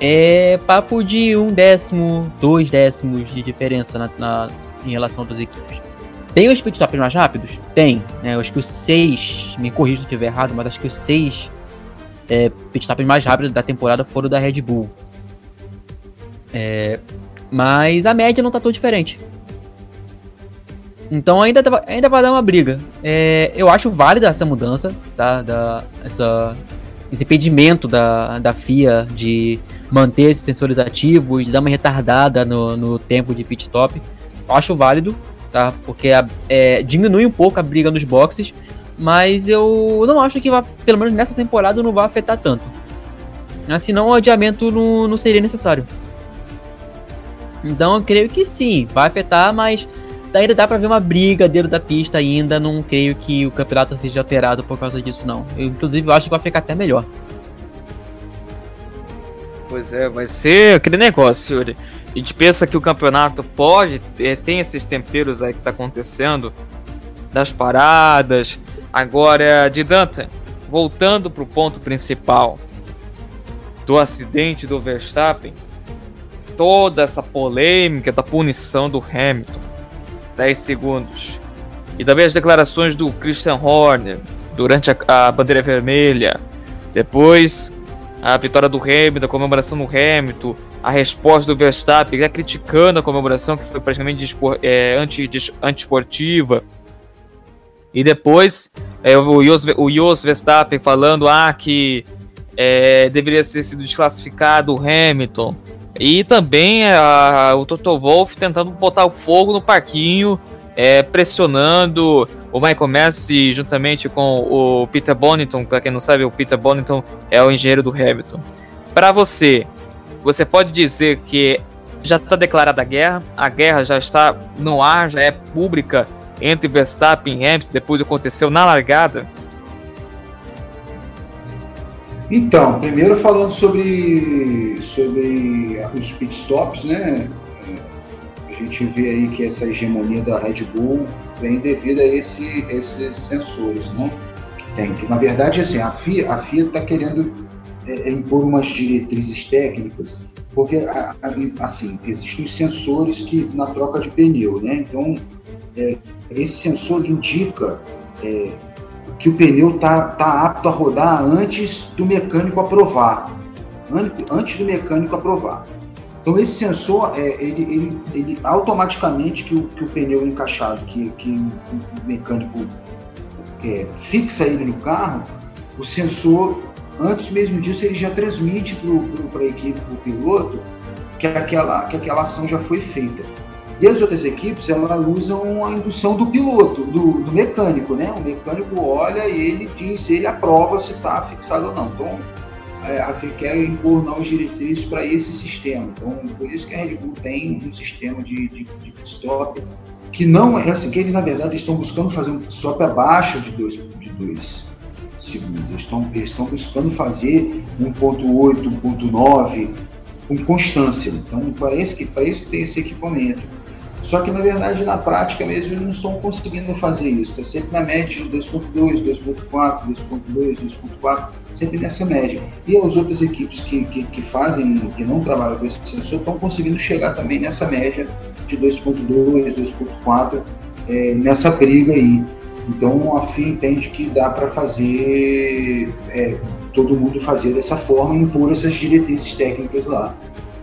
é papo de um décimo, dois décimos de diferença na, na, em relação às equipes. Tem os pit stops mais rápidos? Tem, né? Eu acho que os seis, me corrija se eu estiver errado, mas acho que os seis é, pit stops mais rápidos da temporada foram da Red Bull. É, mas a média não tá tão diferente. Então ainda, ainda vai dar uma briga. É, eu acho válida essa mudança, tá? Da, essa, esse impedimento da, da F I A de manter esses sensores ativos, de dar uma retardada no, no tempo de pit stop, eu acho válido, tá? Porque a, é, diminui um pouco a briga nos boxes, mas eu não acho que, vá, pelo menos nessa temporada, não vai afetar tanto. Senão o adiamento não, não seria necessário. Então eu creio que sim, vai afetar, mas ainda dá pra ver uma briga dentro da pista ainda, não creio que o campeonato seja alterado por causa disso não. Eu, inclusive eu acho que vai ficar até melhor. Pois é, vai ser aquele negócio, Yuri. A gente pensa que o campeonato pode, é, tem esses temperos aí que tá acontecendo, das paradas. Agora, Di Danta, voltando pro ponto principal do acidente do Verstappen, toda essa polêmica da punição do Hamilton, dez segundos, e também as declarações do Christian Horner durante a, a bandeira vermelha, depois a vitória do Hamilton, a comemoração do Hamilton, a resposta do Verstappen, né, criticando a comemoração que foi praticamente despor, é, anti, des, anti-esportiva. E depois é, o, Jos, o Jos Verstappen falando ah, que é, deveria ter sido desclassificado o Hamilton. E também a, o Toto Wolff tentando botar o fogo no parquinho, é, pressionando o Michael Messi juntamente com o Peter Bonington. Para quem não sabe, o Peter Bonington é o engenheiro do Hamilton. Para você, você pode dizer que já está declarada a guerra, a guerra já está no ar, já é pública, entre Verstappen e Hamilton, depois do que aconteceu na largada? Então, primeiro falando sobre, sobre os pitstops, né? A gente vê aí que essa hegemonia da Red Bull vem devido a esse, esses sensores, né? Que tem, que na verdade, assim, a F I A a F I A está querendo é, impor umas diretrizes técnicas, porque, assim, existem os sensores que, na troca de pneu, né? Então, É, esse sensor indica é, que o pneu está tá apto a rodar antes do mecânico aprovar. Antes do mecânico aprovar. Então, esse sensor, é, ele, ele, ele automaticamente que o, que o pneu encaixado, que, que o mecânico é, fixa ele no carro, o sensor, antes mesmo disso, ele já transmite para a equipe, para o piloto, que aquela, que aquela ação já foi feita. E as outras equipes, elas usam a indução do piloto, do, do mecânico, né? O mecânico olha e ele diz, ele aprova se está fixado ou não. Então, a F I A quer impor novas diretrizes para esse sistema. Então, por isso que a Red Bull tem um sistema de, de, de pit stop, que não é assim, que eles, na verdade, estão buscando fazer um pit stop abaixo de dois, de dois segundos. Eles estão, eles estão buscando fazer um ponto oito, um ponto nove com constância. Então, parece que, parece que tem esse equipamento. Só que, na verdade, na prática mesmo, eles não estão conseguindo fazer isso. Está sempre na média de dois ponto dois, dois ponto quatro, dois ponto dois, dois ponto quatro, sempre nessa média. E as outras equipes que, que, que fazem, que não trabalham com esse sensor, estão conseguindo chegar também nessa média de dois ponto dois, dois ponto quatro, é, nessa briga aí. Então, a F I A entende que dá para fazer, é, todo mundo fazer dessa forma, impor essas diretrizes técnicas lá.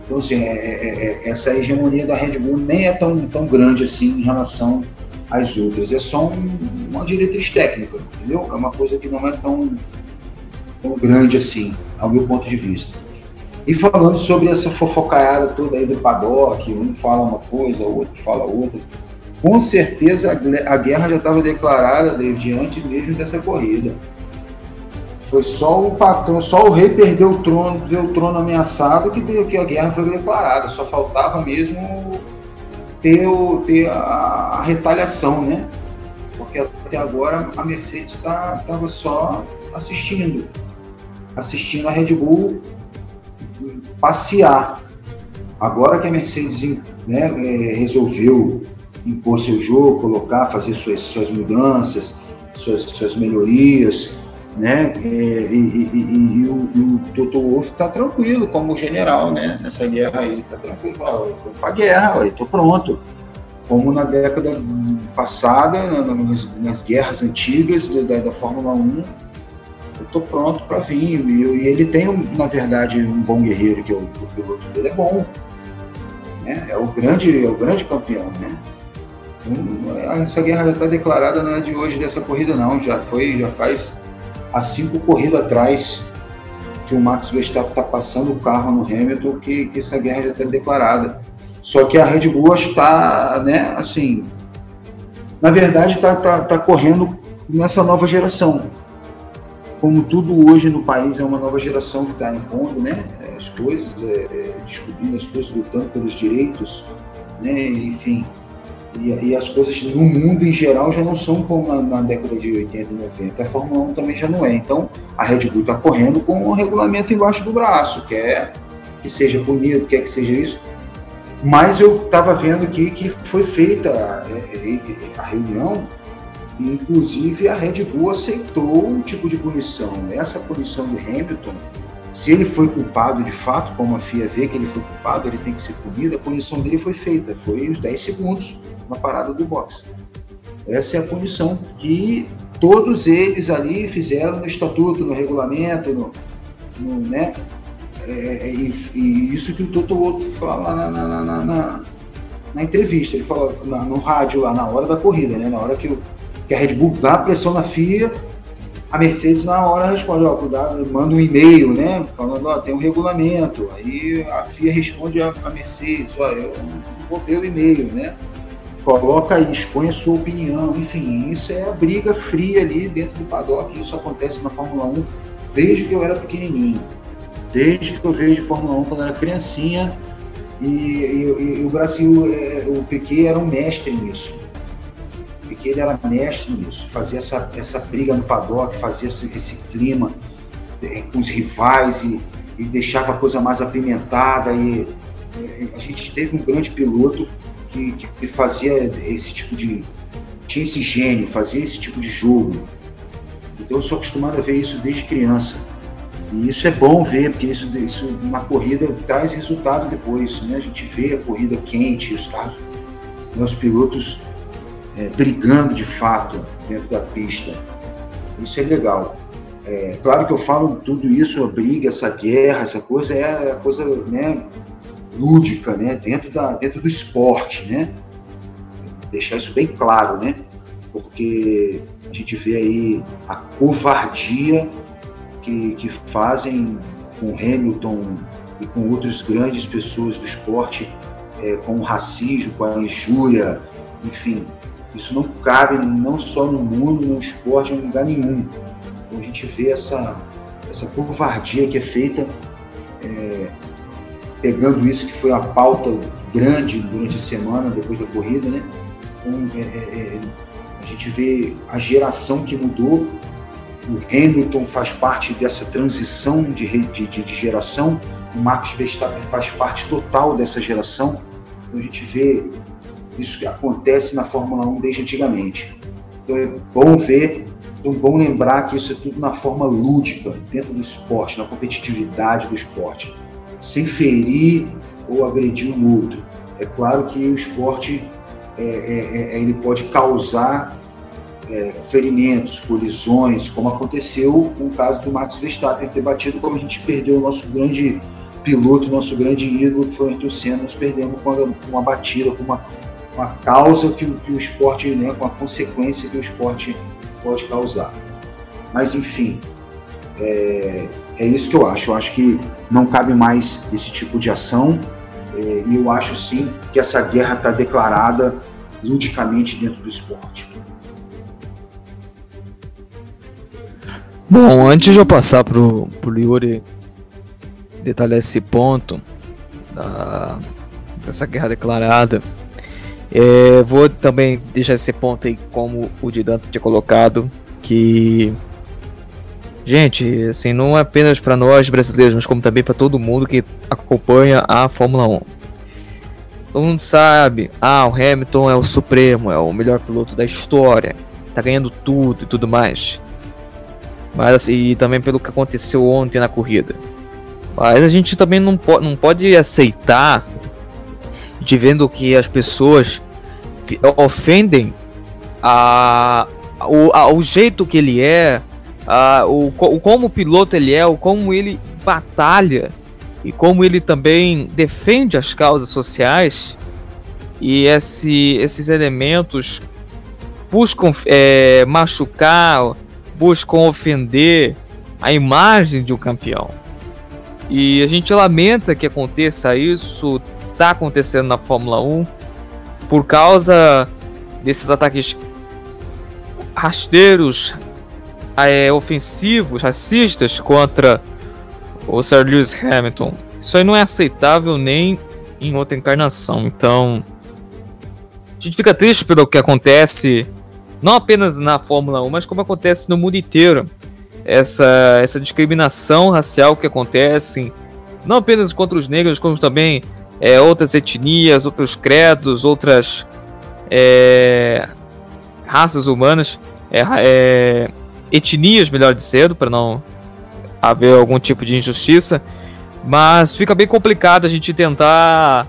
Então, assim, é, é, é, essa hegemonia da Red Bull nem é tão, tão grande assim em relação às outras. É só um, uma diretriz técnica, entendeu? É uma coisa que não é tão, tão grande assim, ao meu ponto de vista. E falando sobre essa fofocaiada toda aí do paddock, um fala uma coisa, o outro fala outra, com certeza a, a guerra já estava declarada desde antes mesmo dessa corrida. Foi só o patrão, só o rei perdeu o trono, ver o trono ameaçado que, deu, que a guerra foi declarada. Só faltava mesmo ter, o, ter a, a retaliação, né? Porque até agora a Mercedes estava tá, só assistindo, assistindo a Red Bull passear. Agora que a Mercedes, né, é, resolveu impor seu jogo, colocar, fazer suas, suas mudanças, suas, suas melhorias, né? E, e, e, e, e, o, e o Toto Wolff está tranquilo como general, né? Nessa guerra aí, está tranquilo, eu vou para a guerra, estou pronto. Como na década passada, nas, nas guerras antigas da, da Fórmula um, eu estou pronto para vir. E, e ele tem, na verdade, um bom guerreiro, que é o, o piloto dele é bom, né? É, o grande, é o grande campeão, né? Então, essa guerra já está declarada, não é de hoje, dessa corrida não, já foi, já faz... Há cinco corridas atrás, que o Max Verstappen está passando o carro no Hamilton, que, que essa guerra já está declarada. Só que a Red Bull está, né, assim, na verdade está tá, tá correndo nessa nova geração. Como tudo hoje no país é uma nova geração que está impondo, né, as coisas, é, descobrindo as coisas, lutando pelos direitos, né, enfim. E, e as coisas no mundo em geral já não são como na, na década de oitenta e noventa. A Fórmula um também já não é. Então a Red Bull está correndo com um regulamento embaixo do braço, quer que seja punido, quer que seja isso. Mas eu estava vendo aqui que foi feita a, a reunião, e inclusive a Red Bull aceitou um tipo de punição. Essa punição do Hamilton, se ele foi culpado de fato, como a F I A vê que ele foi culpado, ele tem que ser punido, a punição dele foi feita, foi os dez segundos na parada do boxe. Essa é a punição que todos eles ali fizeram no estatuto, no regulamento, no, no, né? É, e, e isso que o Toto Wolff fala na, na, na, na, na entrevista, ele fala na, no rádio lá, na hora da corrida, né? Na hora que, o, que a Red Bull dá a pressão na F I A, a Mercedes na hora responde, ó, cuidado, manda um e-mail, né? Falando, ó, tem um regulamento. Aí a F I A responde a, a Mercedes, ó, eu vou ver o e-mail, né? Coloca aí, expõe a sua opinião, enfim, isso é a briga fria ali dentro do paddock, isso acontece na Fórmula um desde que eu era pequenininho. Desde que eu vejo Fórmula um quando era criancinha, e, e, e o Brasil, é, o Piquet era um mestre nisso. O Piquet ele era mestre nisso, fazia essa, essa briga no paddock, fazia esse, esse clima é, com os rivais e, e deixava a coisa mais apimentada. E, e a gente teve um grande piloto que, que fazia esse tipo de... tinha esse gênio, fazia esse tipo de jogo. Então eu sou acostumado a ver isso desde criança. E isso é bom ver, porque isso, isso na corrida traz resultado depois, né? A gente vê a corrida quente, os carros, né, os pilotos é, brigando de fato dentro da pista. Isso é legal. É, claro que eu falo tudo isso, a briga, essa guerra, essa coisa é a coisa, né, lúdica, né? Dentro, da, dentro do esporte, né? Deixar isso bem claro, né? Porque a gente vê aí a covardia Que, que fazem com Hamilton e com outras grandes pessoas do esporte, é, com o racismo, com a injúria, enfim, isso não cabe não só no mundo, no esporte, em lugar nenhum. Então a gente vê essa, essa covardia que é feita, é, pegando isso que foi a pauta grande durante a semana, depois da corrida, né? Então, é, é, a gente vê a geração que mudou. O Hamilton faz parte dessa transição de, de, de geração, o Max Verstappen faz parte total dessa geração. Então a gente vê isso que acontece na Fórmula um desde antigamente. Então é bom ver, é bom lembrar que isso é tudo na forma lúdica, dentro do esporte, na competitividade do esporte, sem ferir ou agredir um outro. É claro que o esporte é, é, é, ele pode causar É, ferimentos, colisões, como aconteceu com o caso do Max Verstappen ter batido, como a gente perdeu o nosso grande piloto, nosso grande ídolo, que foi o Ayrton Senna. Nós perdemos com uma, uma batida, com uma, uma causa que, que o esporte, né, com a consequência que o esporte pode causar. Mas, enfim, é, é isso que eu acho. Eu acho que não cabe mais esse tipo de ação, é, e eu acho, sim, que essa guerra está declarada ludicamente dentro do esporte. Bom, antes de eu passar pro, pro Yuri detalhar esse ponto da, dessa guerra declarada, é, vou também deixar esse ponto aí como o Di Danta tinha colocado, que, gente, assim, não é apenas para nós brasileiros, mas como também para todo mundo que acompanha a Fórmula um. Todo mundo sabe, ah, o Hamilton é o supremo, é o melhor piloto da história, tá ganhando tudo e tudo mais. Mas, assim, e também pelo que aconteceu ontem na corrida. Mas a gente também não, po- não pode aceitar de vendo que as pessoas f- ofendem a, a, o, a, o jeito que ele é, a, o, o como o piloto ele é, o como ele batalha e como ele também defende as causas sociais. E esse, esses elementos buscam é, machucar, buscam ofender a imagem de um campeão. E a gente lamenta que aconteça isso, tá acontecendo na Fórmula um, por causa desses ataques rasteiros, é, ofensivos, racistas contra o Sir Lewis Hamilton. Isso aí não é aceitável nem em outra encarnação. Então, a gente fica triste pelo que acontece, não apenas na Fórmula um, mas como acontece no mundo inteiro. Essa, essa discriminação racial que acontece, não apenas contra os negros, como também é, outras etnias, outros credos, outras é, raças humanas, é, é, etnias, melhor dizendo, para não haver algum tipo de injustiça. Mas fica bem complicado a gente tentar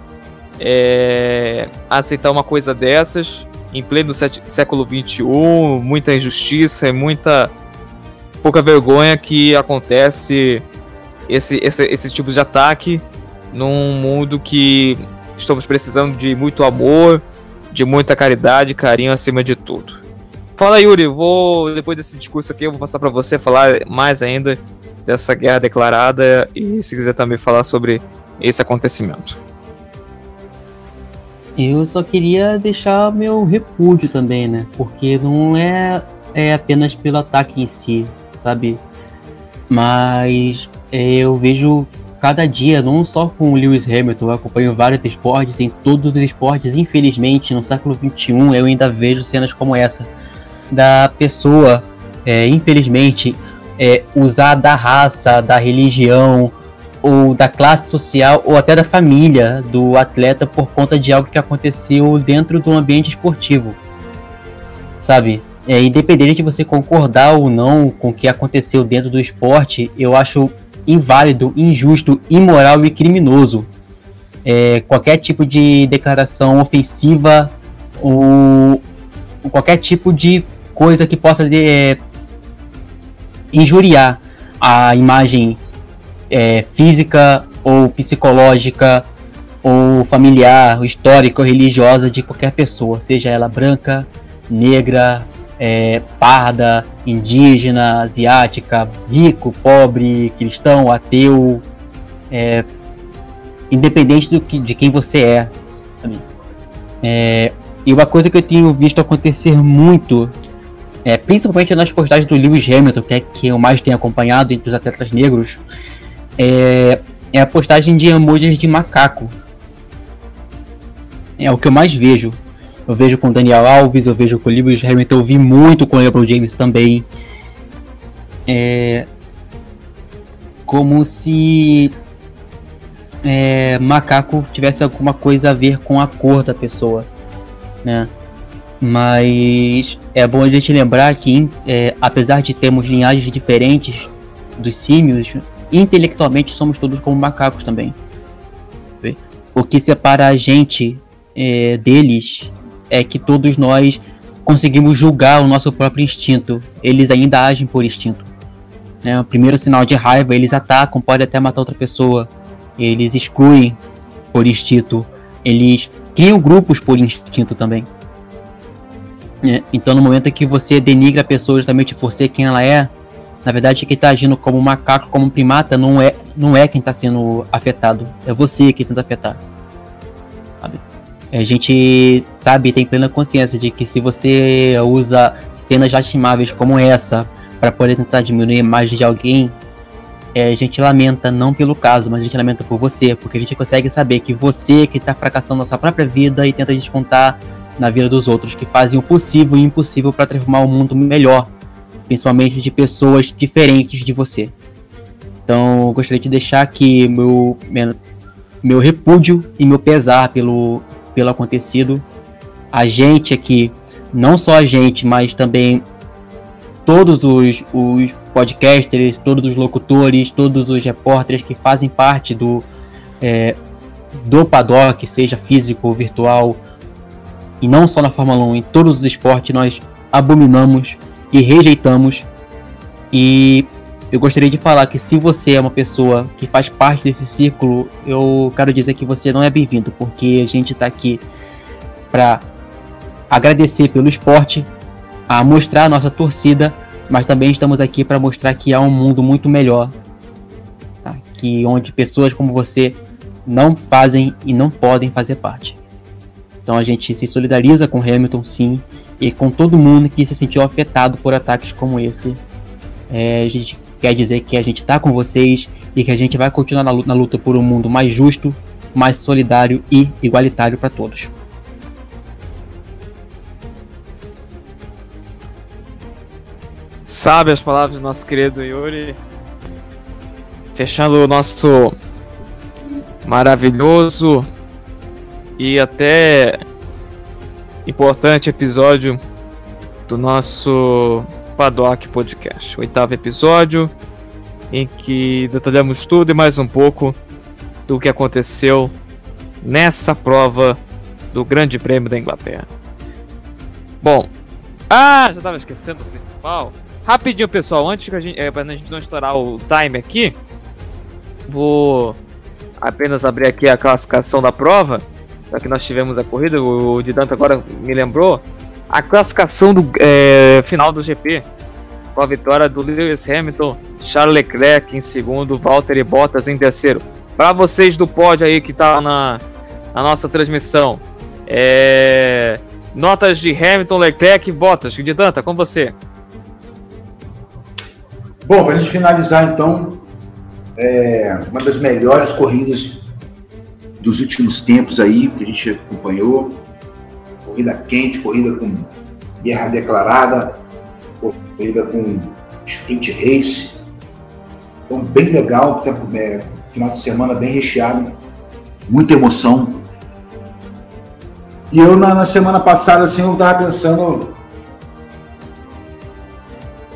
é, aceitar uma coisa dessas em pleno século vinte e um, muita injustiça e muita... pouca vergonha que acontece esse, esse, esse tipo de ataque num mundo que estamos precisando de muito amor, de muita caridade, carinho acima de tudo. Fala, Yuri, vou, depois desse discurso aqui eu vou passar para você falar mais ainda dessa guerra declarada e se quiser também falar sobre esse acontecimento. Eu só queria deixar meu repúdio também, né? Porque não é, é apenas pelo ataque em si, sabe? Mas é, eu vejo cada dia, não só com o Lewis Hamilton, eu acompanho vários esportes, em todos os esportes, infelizmente, no século vinte e um, eu ainda vejo cenas como essa, da pessoa, é, infelizmente, é, usar da raça, da religião, ou da classe social, ou até da família do atleta por conta de algo que aconteceu dentro do ambiente esportivo, sabe? É, independente de você concordar ou não com o que aconteceu dentro do esporte, eu acho inválido, injusto, imoral e criminoso. É, qualquer tipo de declaração ofensiva ou qualquer tipo de coisa que possa de, é, injuriar a imagem é, física ou psicológica ou familiar, histórica ou religiosa de qualquer pessoa, seja ela branca, negra, É, parda, indígena, asiática, rico, pobre, cristão, ateu, é, independente do que, de quem você é. É. E uma coisa que eu tenho visto acontecer muito, é, principalmente nas postagens do Lewis Hamilton, que é que eu mais tenho acompanhado entre os atletas negros, é, é a postagem de emojis de macaco. É o que eu mais vejo. Eu vejo com o Daniel Alves, eu vejo com o Lewis Hamilton, eu vi muito com o LeBron James também. É, como se é, macaco tivesse alguma coisa a ver com a cor da pessoa, né? Mas é bom a gente lembrar que, é, apesar de termos linhagens diferentes dos símios, intelectualmente somos todos como macacos também. O que separa a gente é, deles... é que todos nós conseguimos julgar o nosso próprio instinto. Eles ainda agem por instinto, né? O primeiro sinal de raiva, eles atacam, pode até matar outra pessoa. Eles excluem por instinto. Eles criam grupos por instinto também. É, então, no momento que você denigra a pessoa justamente por ser quem ela é, na verdade, quem está agindo como um macaco, como um primata, não é, não é quem está sendo afetado. É você que tenta afetar. Sabe? A gente sabe, tem plena consciência de que se você usa cenas lastimáveis como essa para poder tentar diminuir a imagem de alguém, é, a gente lamenta, não pelo caso, mas a gente lamenta por você, porque a gente consegue saber que você que está fracassando na sua própria vida e tenta descontar na vida dos outros, que fazem o possível e o impossível para transformar um mundo melhor, principalmente de pessoas diferentes de você. Então, eu gostaria de deixar aqui meu, meu, meu repúdio e meu pesar pelo... pelo acontecido. A gente aqui, não só a gente, mas também todos os, os podcasters, todos os locutores, todos os repórteres que fazem parte do, é, do paddock, seja físico ou virtual, e não só na Fórmula um, em todos os esportes, nós abominamos e rejeitamos. E eu gostaria de falar que se você é uma pessoa que faz parte desse círculo, eu quero dizer que você não é bem-vindo, porque a gente está aqui para agradecer pelo esporte, a mostrar a nossa torcida, mas também estamos aqui para mostrar que há um mundo muito melhor, tá? que onde pessoas como você não fazem e não podem fazer parte. Então a gente se solidariza com Hamilton, sim, e com todo mundo que se sentiu afetado por ataques como esse. É, a gente quer dizer que a gente está com vocês e que a gente vai continuar na luta, na luta por um mundo mais justo, mais solidário e igualitário para todos. Sabe as palavras do nosso querido Yuri, fechando o nosso maravilhoso e até importante episódio do nosso Paddock Podcast, oitavo episódio em que detalhamos tudo e mais um pouco do que aconteceu nessa prova do Grande Prêmio da Inglaterra. Bom, ah, já estava esquecendo o principal. Rapidinho, pessoal, antes que a gente, é, pra gente não estourar o time aqui, vou apenas abrir aqui a classificação da prova, já que nós tivemos a corrida, o Di Danta agora me lembrou, a classificação do é, final do G P, com a vitória do Lewis Hamilton, Charles Leclerc em segundo, Valtteri Bottas em terceiro. Para vocês do pódio aí que tá na, na nossa transmissão, é, notas de Hamilton, Leclerc e Bottas. Di Danta, com você. Bom, para a gente finalizar então, é, uma das melhores corridas dos últimos tempos aí, que a gente acompanhou, corrida quente, corrida com guerra declarada, corrida com sprint race, então bem legal, tempo, é, final de semana bem recheado, muita emoção. E eu na, na semana passada assim, eu estava pensando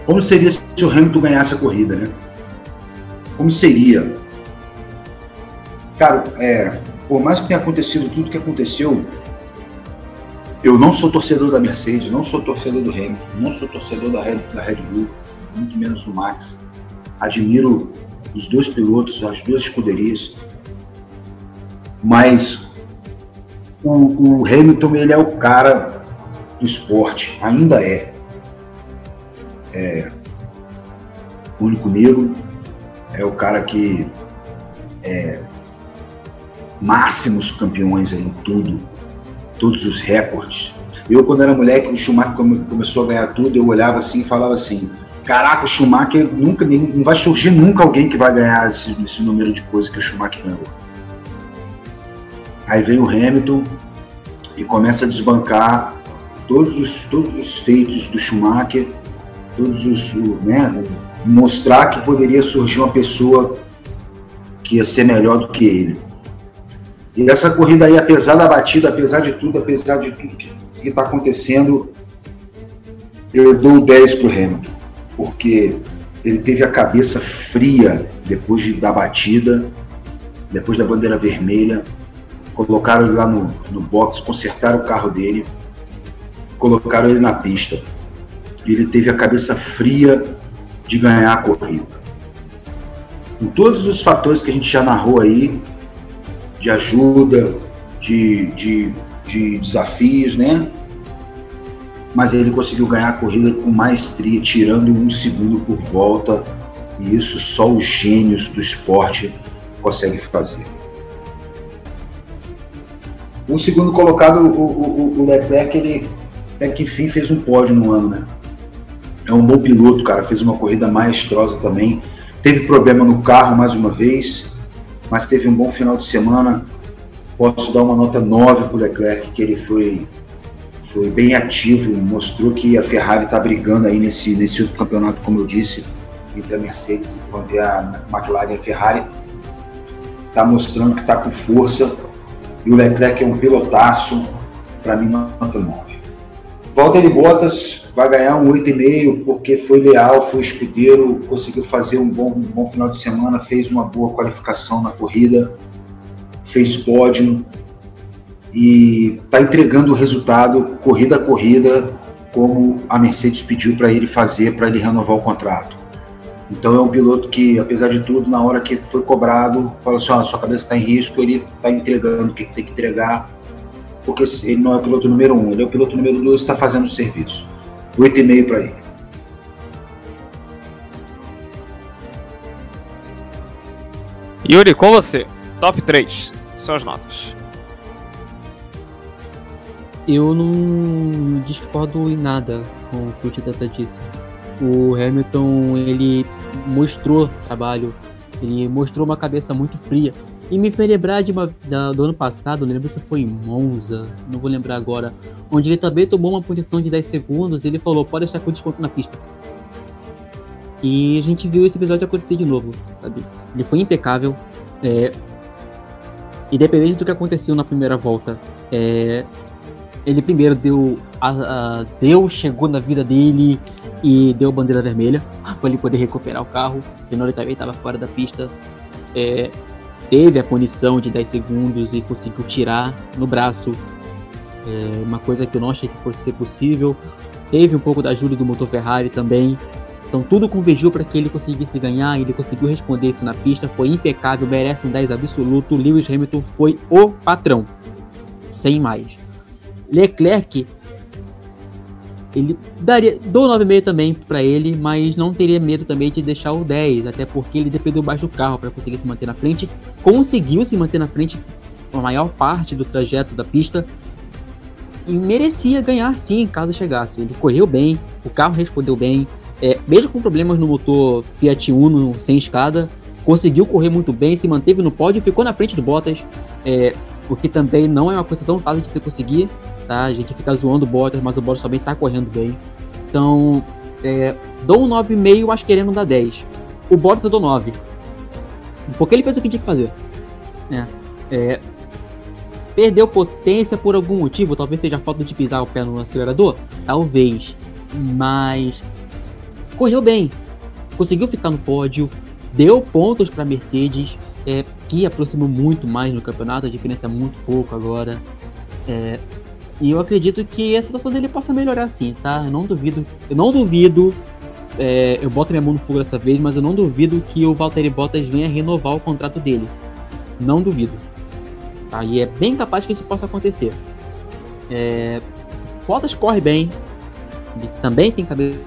como seria se o Hamilton ganhasse a corrida, né? Como seria? Cara, é, por mais que tenha acontecido tudo que aconteceu, eu não sou torcedor da Mercedes, não sou torcedor do Hamilton, não sou torcedor da Red, da Red Bull, muito menos do Max. Admiro os dois pilotos, as duas escuderias, mas o, o Hamilton, ele é o cara do esporte, ainda é. É o único negro, é o cara que é máximos campeões aí em tudo, todos os recordes. Eu, quando era moleque, o Schumacher começou a ganhar tudo, eu olhava assim e falava assim, caraca, o Schumacher, nunca, não vai surgir nunca alguém que vai ganhar esse, esse número de coisas que o Schumacher ganhou. Aí vem o Hamilton e começa a desbancar todos os, todos os feitos do Schumacher, todos os, né, mostrar que poderia surgir uma pessoa que ia ser melhor do que ele. E essa corrida aí, apesar da batida, apesar de tudo, apesar de tudo que está acontecendo, eu dou dez para o Hamilton, porque ele teve a cabeça fria depois de, da batida, depois da bandeira vermelha, colocaram ele lá no, no box, consertaram o carro dele, colocaram ele na pista. Ele teve a cabeça fria de ganhar a corrida. Com todos os fatores que a gente já narrou aí, de ajuda, de, de, de desafios, né? Mas ele conseguiu ganhar a corrida com maestria, tirando um segundo por volta, e isso só os gênios do esporte conseguem fazer. O segundo colocado, o, o, o Leclerc, ele até que enfim fez um pódio no ano, né? É um bom piloto, cara, fez uma corrida maestrosa também, teve problema no carro mais uma vez, mas teve um bom final de semana. Posso dar uma nota nove para o Leclerc, que ele foi, foi bem ativo, mostrou que a Ferrari está brigando aí nesse, nesse outro campeonato, como eu disse, entre a Mercedes, entre a McLaren e a Ferrari, está mostrando que está com força, e o Leclerc é um pilotaço, para mim nota nove. Valtteri Bottas vai ganhar um oito e meio porque foi leal, foi escudeiro, conseguiu fazer um bom, um bom final de semana, fez uma boa qualificação na corrida, fez pódio e está entregando o resultado corrida a corrida como a Mercedes pediu para ele fazer, para ele renovar o contrato. Então é um piloto que, apesar de tudo, na hora que foi cobrado, falou assim, ah, sua cabeça está em risco, ele está entregando o que tem que entregar, porque ele não é o piloto número um, ele é o piloto número dois, está fazendo o serviço. oito e meio para ele. Yuri, com você, top três, suas notas. Eu não discordo em nada com o que o Di Danta disse. O Hamilton, ele mostrou trabalho, ele mostrou uma cabeça muito fria. E me fez lembrar de uma, da, do ano passado, não lembro se foi em Monza, não vou lembrar agora, onde ele também tomou uma punição de dez segundos e ele falou, pode deixar com desconto na pista. E a gente viu esse episódio acontecer de novo, sabe? Ele foi impecável, é, independente do que aconteceu na primeira volta, é, ele primeiro deu, a, a, deu, chegou na vida dele e deu bandeira vermelha para ele poder recuperar o carro, senão ele também estava fora da pista. É, teve a punição de dez segundos e conseguiu tirar no braço, é, uma coisa que eu não achei que fosse ser possível. Teve um pouco da ajuda do motor Ferrari também. Então tudo convergiu para que ele conseguisse ganhar, ele conseguiu responder isso na pista, foi impecável, merece um dez absoluto. Lewis Hamilton foi o patrão, sem mais. Leclerc, ele daria, dou nove vírgula cinco também para ele, mas não teria medo também de deixar o dez, até porque ele dependeu mais do carro para conseguir se manter na frente. Conseguiu se manter na frente a maior parte do trajeto da pista. E merecia ganhar sim, caso chegasse. Ele correu bem, o carro respondeu bem. É, mesmo com problemas no motor Fiat Uno sem escada, conseguiu correr muito bem, se manteve no pódio, ficou na frente do Bottas, é, o que também não é uma coisa tão fácil de se conseguir, tá? A gente fica zoando o Bottas, mas o Bottas também tá correndo bem. Então, é, dou um nove vírgula cinco, mas querendo dar dez. O Bottas eu dou nove, porque ele fez o que tinha que fazer. É, é, perdeu potência por algum motivo, talvez seja falta de pisar o pé no acelerador, talvez, mas... correu bem, conseguiu ficar no pódio, deu pontos para a Mercedes, é, que aproximou muito mais no campeonato, a diferença é muito pouco agora. É, e eu acredito que a situação dele possa melhorar sim, tá? Eu não duvido, eu não duvido, é, eu boto minha mão no fogo dessa vez, mas eu não duvido que o Valtteri Bottas venha renovar o contrato dele. Não duvido. Tá? E é bem capaz que isso possa acontecer. É, Bottas corre bem, ele também tem cabeça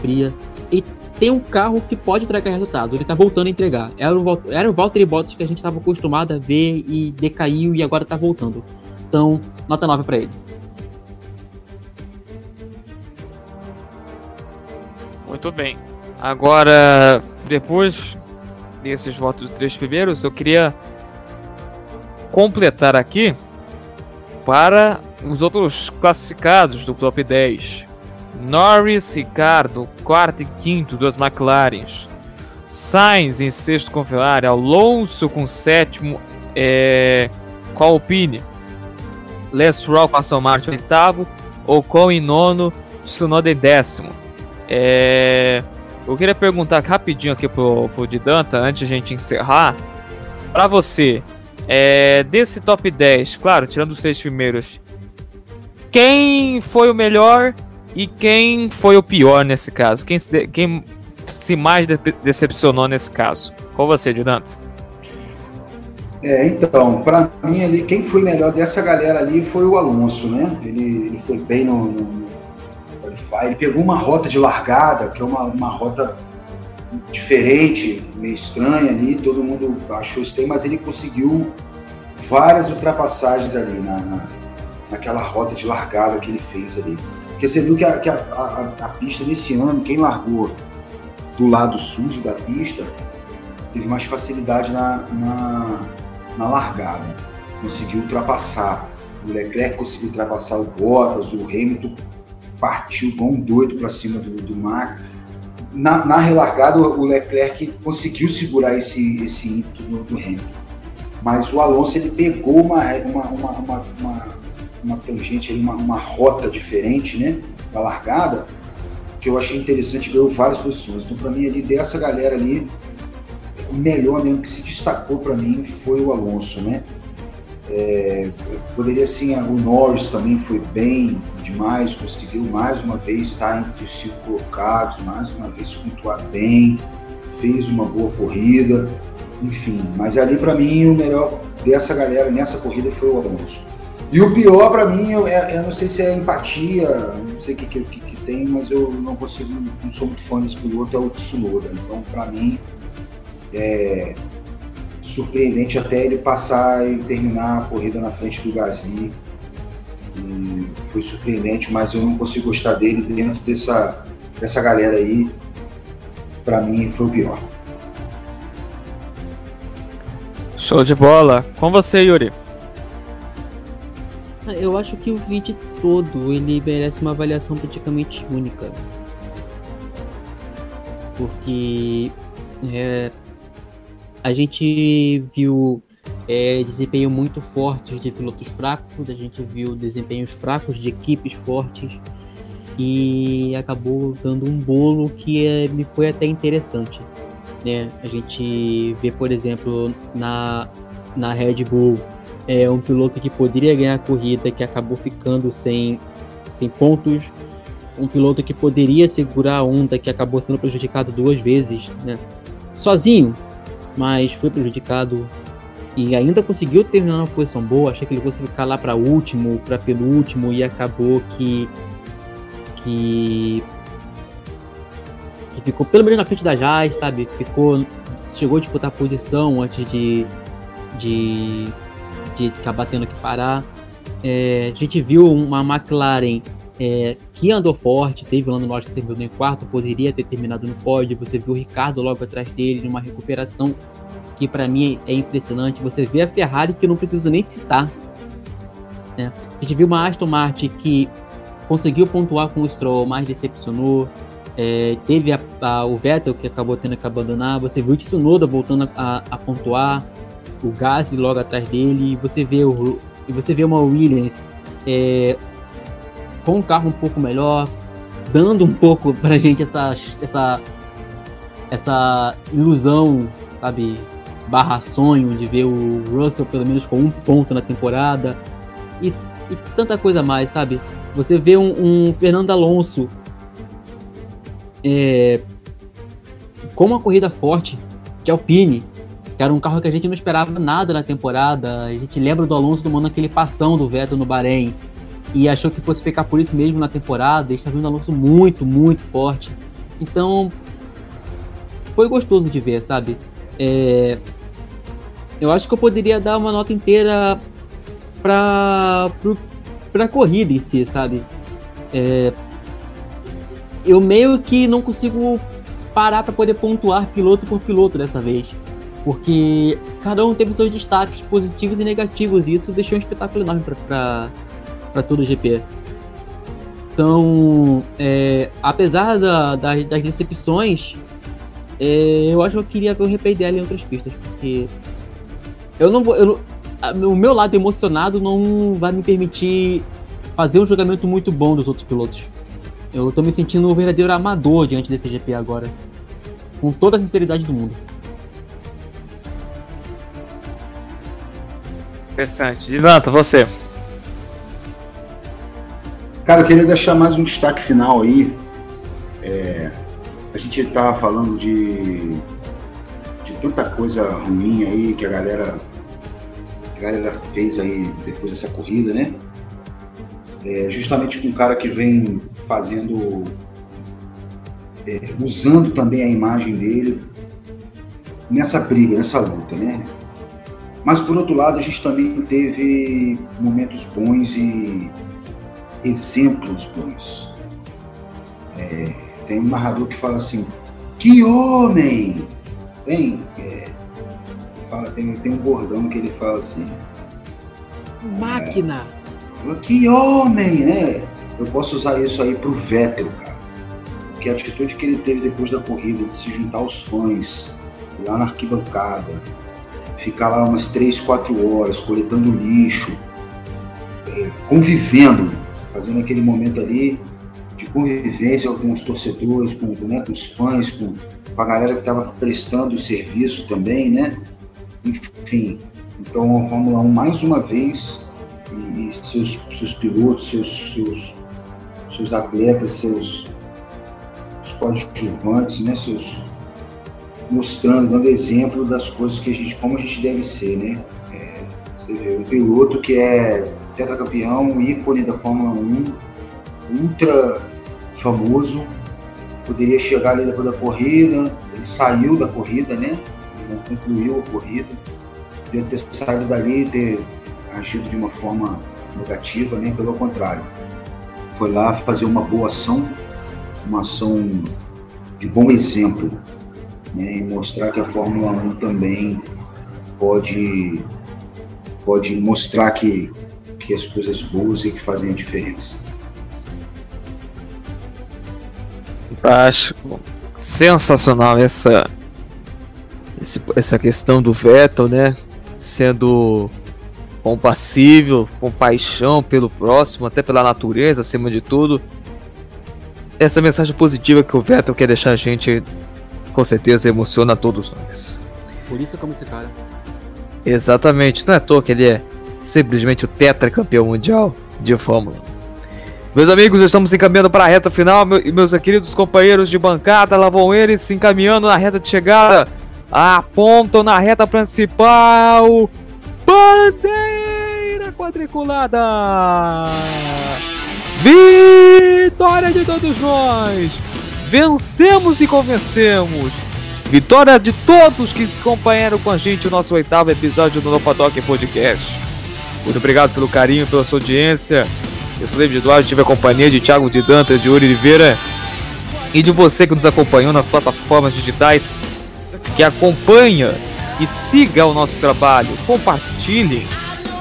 fria, e tem um carro que pode entregar resultado, ele tá voltando a entregar. Era o, era o Valtteri Bottas que a gente estava acostumado a ver e decaiu e agora tá voltando. Então, nota nove para ele. Muito bem. Agora, depois desses votos dos três primeiros, eu queria completar aqui para os outros classificados do top dez. Norris, Ricardo, quarto e quinto dos McLarens, Sainz em sexto com Ferrari, Alonso com sétimo é, com Alpine, Stroll com Aston Martin oitavo, Ocon em nono, Tsunoda em décimo. É, eu queria perguntar rapidinho aqui pro, pro Di Danta, antes de a gente encerrar, para você, é, desse top dez, claro, tirando os três primeiros, quem foi o melhor? E quem foi o pior nesse caso? Quem se, de- quem se mais de- decepcionou nesse caso? Qual você, Di Danta? É, então, para mim ali, quem foi melhor dessa galera ali foi o Alonso, né? Ele, ele foi bem no, no, no qualify, ele pegou uma rota de largada, que é uma, uma rota diferente, meio estranha ali, todo mundo achou estranho, mas ele conseguiu várias ultrapassagens ali na, na, naquela rota de largada que ele fez ali. Porque você viu que, a, que a, a, a pista nesse ano, quem largou do lado sujo da pista, teve mais facilidade na, na, na largada. Conseguiu ultrapassar. O Leclerc conseguiu ultrapassar o Bottas, o Hamilton partiu igual um doido para cima do, do Max. Na, na relargada, o Leclerc conseguiu segurar esse, esse ímpeto do, do Hamilton. Mas o Alonso, ele pegou uma... uma, uma, uma, uma uma tangente, uma, uma rota diferente, né, da largada, que eu achei interessante, ganhou várias posições. Então, para mim, ali, dessa galera ali, o melhor mesmo que se destacou para mim foi o Alonso, né. É, poderia, assim, o Norris também foi bem demais, conseguiu mais uma vez estar entre os cinco colocados, mais uma vez pontuar bem, fez uma boa corrida, enfim. Mas ali, para mim, o melhor dessa galera nessa corrida foi o Alonso. E o pior pra mim, eu, eu não sei se é empatia, não sei o que, que, que tem, mas eu não consigo, não sou muito fã desse piloto, é o Tsunoda. Então, pra mim, é, surpreendente até ele passar e terminar a corrida na frente do Gasly. E foi surpreendente, mas eu não consigo gostar dele dentro dessa, dessa galera aí. Para mim foi o pior. Show de bola. Com você, Yuri. Eu acho que o grid todo ele merece uma avaliação praticamente única. Porque é, a gente viu é, desempenho muito fortes de pilotos fracos, a gente viu desempenhos fracos de equipes fortes e acabou dando um bolo que é, me foi até interessante, né? A gente vê, por exemplo, na, na Red Bull, é um piloto que poderia ganhar a corrida que acabou ficando sem, sem pontos. Um piloto que poderia segurar a onda, que acabou sendo prejudicado duas vezes, né? Sozinho, mas foi prejudicado e ainda conseguiu terminar numa posição boa. Achei que ele fosse ficar lá para último, para penúltimo, e acabou que, que que ficou pelo menos na frente da Haas, sabe? Ficou, chegou a disputar posição antes de de, de acabar tendo que parar. É, a gente viu uma McLaren É, que andou forte, teve o Lando Norris que terminou em quarto, poderia ter terminado no pódio. Você viu o Ricardo logo atrás dele, numa recuperação que para mim é impressionante. Você vê a Ferrari, que eu não preciso nem citar, né? A gente viu uma Aston Martin que conseguiu pontuar com o Stroll, mas decepcionou. É, teve a, a, o Vettel, que acabou tendo que abandonar. Você viu o Tsunoda voltando a, a pontuar, o Gasly logo atrás dele. E você vê, o, e você vê uma Williams É, com um carro um pouco melhor, dando um pouco pra gente essa, essa, essa ilusão, sabe, barra sonho de ver o Russell pelo menos com um ponto na temporada e, e tanta coisa mais, sabe? Você vê um, um Fernando Alonso é, com uma corrida forte de Alpine, que era um carro que a gente não esperava nada na temporada. A gente lembra do Alonso tomando aquele passão do Vettel no Bahrein e achou que fosse ficar por isso mesmo na temporada. Está vindo um Alonso muito, muito forte. Então, foi gostoso de ver, sabe? É, eu acho que eu poderia dar uma nota inteira para a corrida em si, sabe? É, eu meio que não consigo parar para poder pontuar piloto por piloto dessa vez, porque cada um teve seus destaques positivos e negativos, e isso deixou um espetáculo enorme para... para todo o G P. Então, é, apesar da, da, das decepções, é, eu acho que eu queria ver o replay dela em outras pistas, porque eu não vou, eu, o meu lado emocionado não vai me permitir fazer um julgamento muito bom dos outros pilotos. Eu tô me sentindo um verdadeiro amador diante desse G P agora, com toda a sinceridade do mundo. Interessante. Ivan, para você. Cara, eu queria deixar mais um destaque final aí. É, a gente estava falando de, de tanta coisa ruim aí que a galera, a galera fez aí depois dessa corrida, né? É, justamente com um cara que vem fazendo, é, usando também a imagem dele nessa briga, nessa luta, né? Mas por outro lado, a gente também teve momentos bons e exemplos bons. É, tem um narrador que fala assim, que homem! Tem, é, fala, tem, tem um bordão que ele fala assim, máquina! É, que homem! Né? Eu posso usar isso aí pro Vettel, cara. Porque a atitude que ele teve depois da corrida, de se juntar aos fãs, ir lá na arquibancada, ficar lá umas três, quatro horas, coletando lixo, é, convivendo, fazendo aquele momento ali de convivência com os torcedores, com, né, com os fãs, com, com a galera que estava prestando o serviço também, né? Enfim, então a Fórmula um mais uma vez, e, e seus, seus pilotos, seus, seus, seus atletas, seus coadjuvantes, né? Seus, mostrando, dando exemplo das coisas que a gente, como a gente deve ser, né? É, você vê, um piloto que é tetracampeão, ícone da Fórmula um, ultra famoso, poderia chegar ali depois da corrida, ele saiu da corrida, né? não concluiu a corrida, de eu ter saído dali e ter agido de uma forma negativa, nem pelo contrário. Foi lá fazer uma boa ação, uma ação de bom exemplo, né, e mostrar que a Fórmula um também pode, pode mostrar que, que as coisas boas e que fazem a diferença. Fantástico, sensacional essa, essa questão do Vettel, né, sendo compassível, com paixão pelo próximo, até pela natureza acima de tudo. Essa mensagem positiva que o Vettel quer deixar a gente, com certeza emociona a todos nós. Por isso como esse cara. Exatamente, não é à toa que ele é simplesmente o tetracampeão mundial de Fórmula um. Meus amigos, estamos encaminhando para a reta final, e meus queridos companheiros de bancada, lá vão eles se encaminhando na reta de chegada, apontam na reta principal. Bandeira quadriculada! Vitória de todos nós! Vencemos e convencemos! Vitória de todos que acompanharam com a gente o nosso oitavo episódio do No Paddock Podcast. Muito obrigado pelo carinho, pela sua audiência. Eu sou David Duarte, tive a companhia de Tiago Di Danta, de Yuri Oliveira e de você que nos acompanhou nas plataformas digitais, que acompanha e siga o nosso trabalho, compartilhem,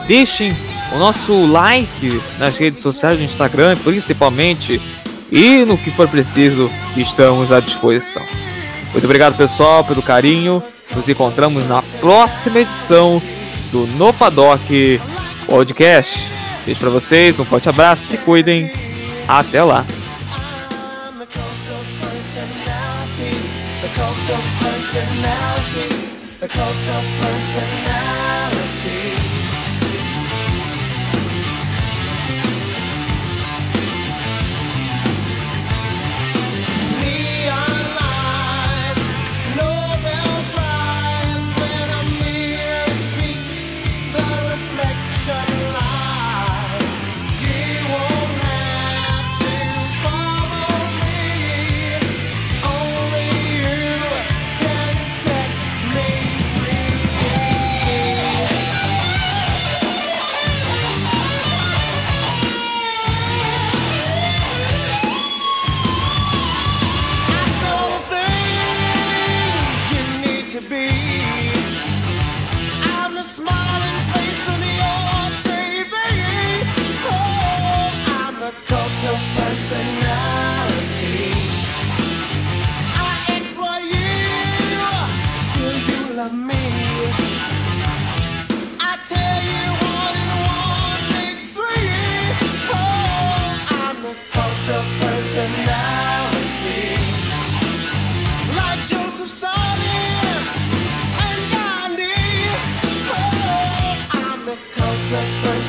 deixem o nosso like nas redes sociais, no Instagram principalmente, e no que for preciso, estamos à disposição. Muito obrigado, pessoal, pelo carinho, nos encontramos na próxima edição do No Paddock Podcast. Beijo pra vocês, um forte abraço, se cuidem, até lá! The cult of personality. Neon lights, Nobel Prize, when a mirror speaks, the reflection lies. You won't have to follow me,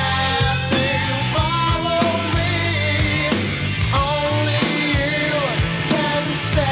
only you can set me.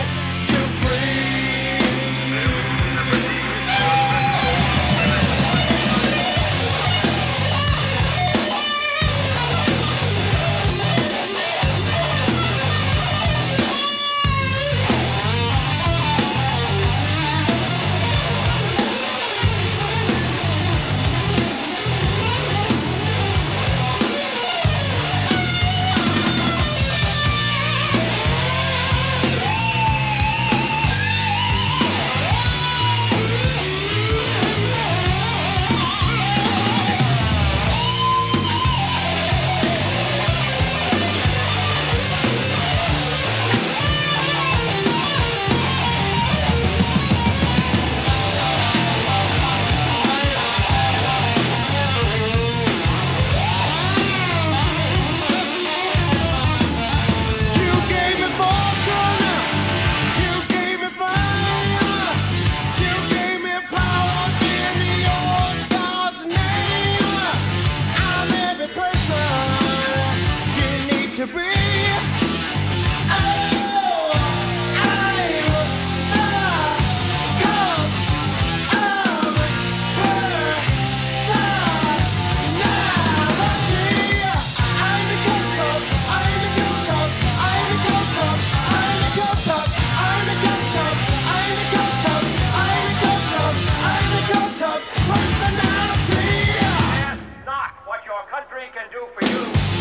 Can do for you.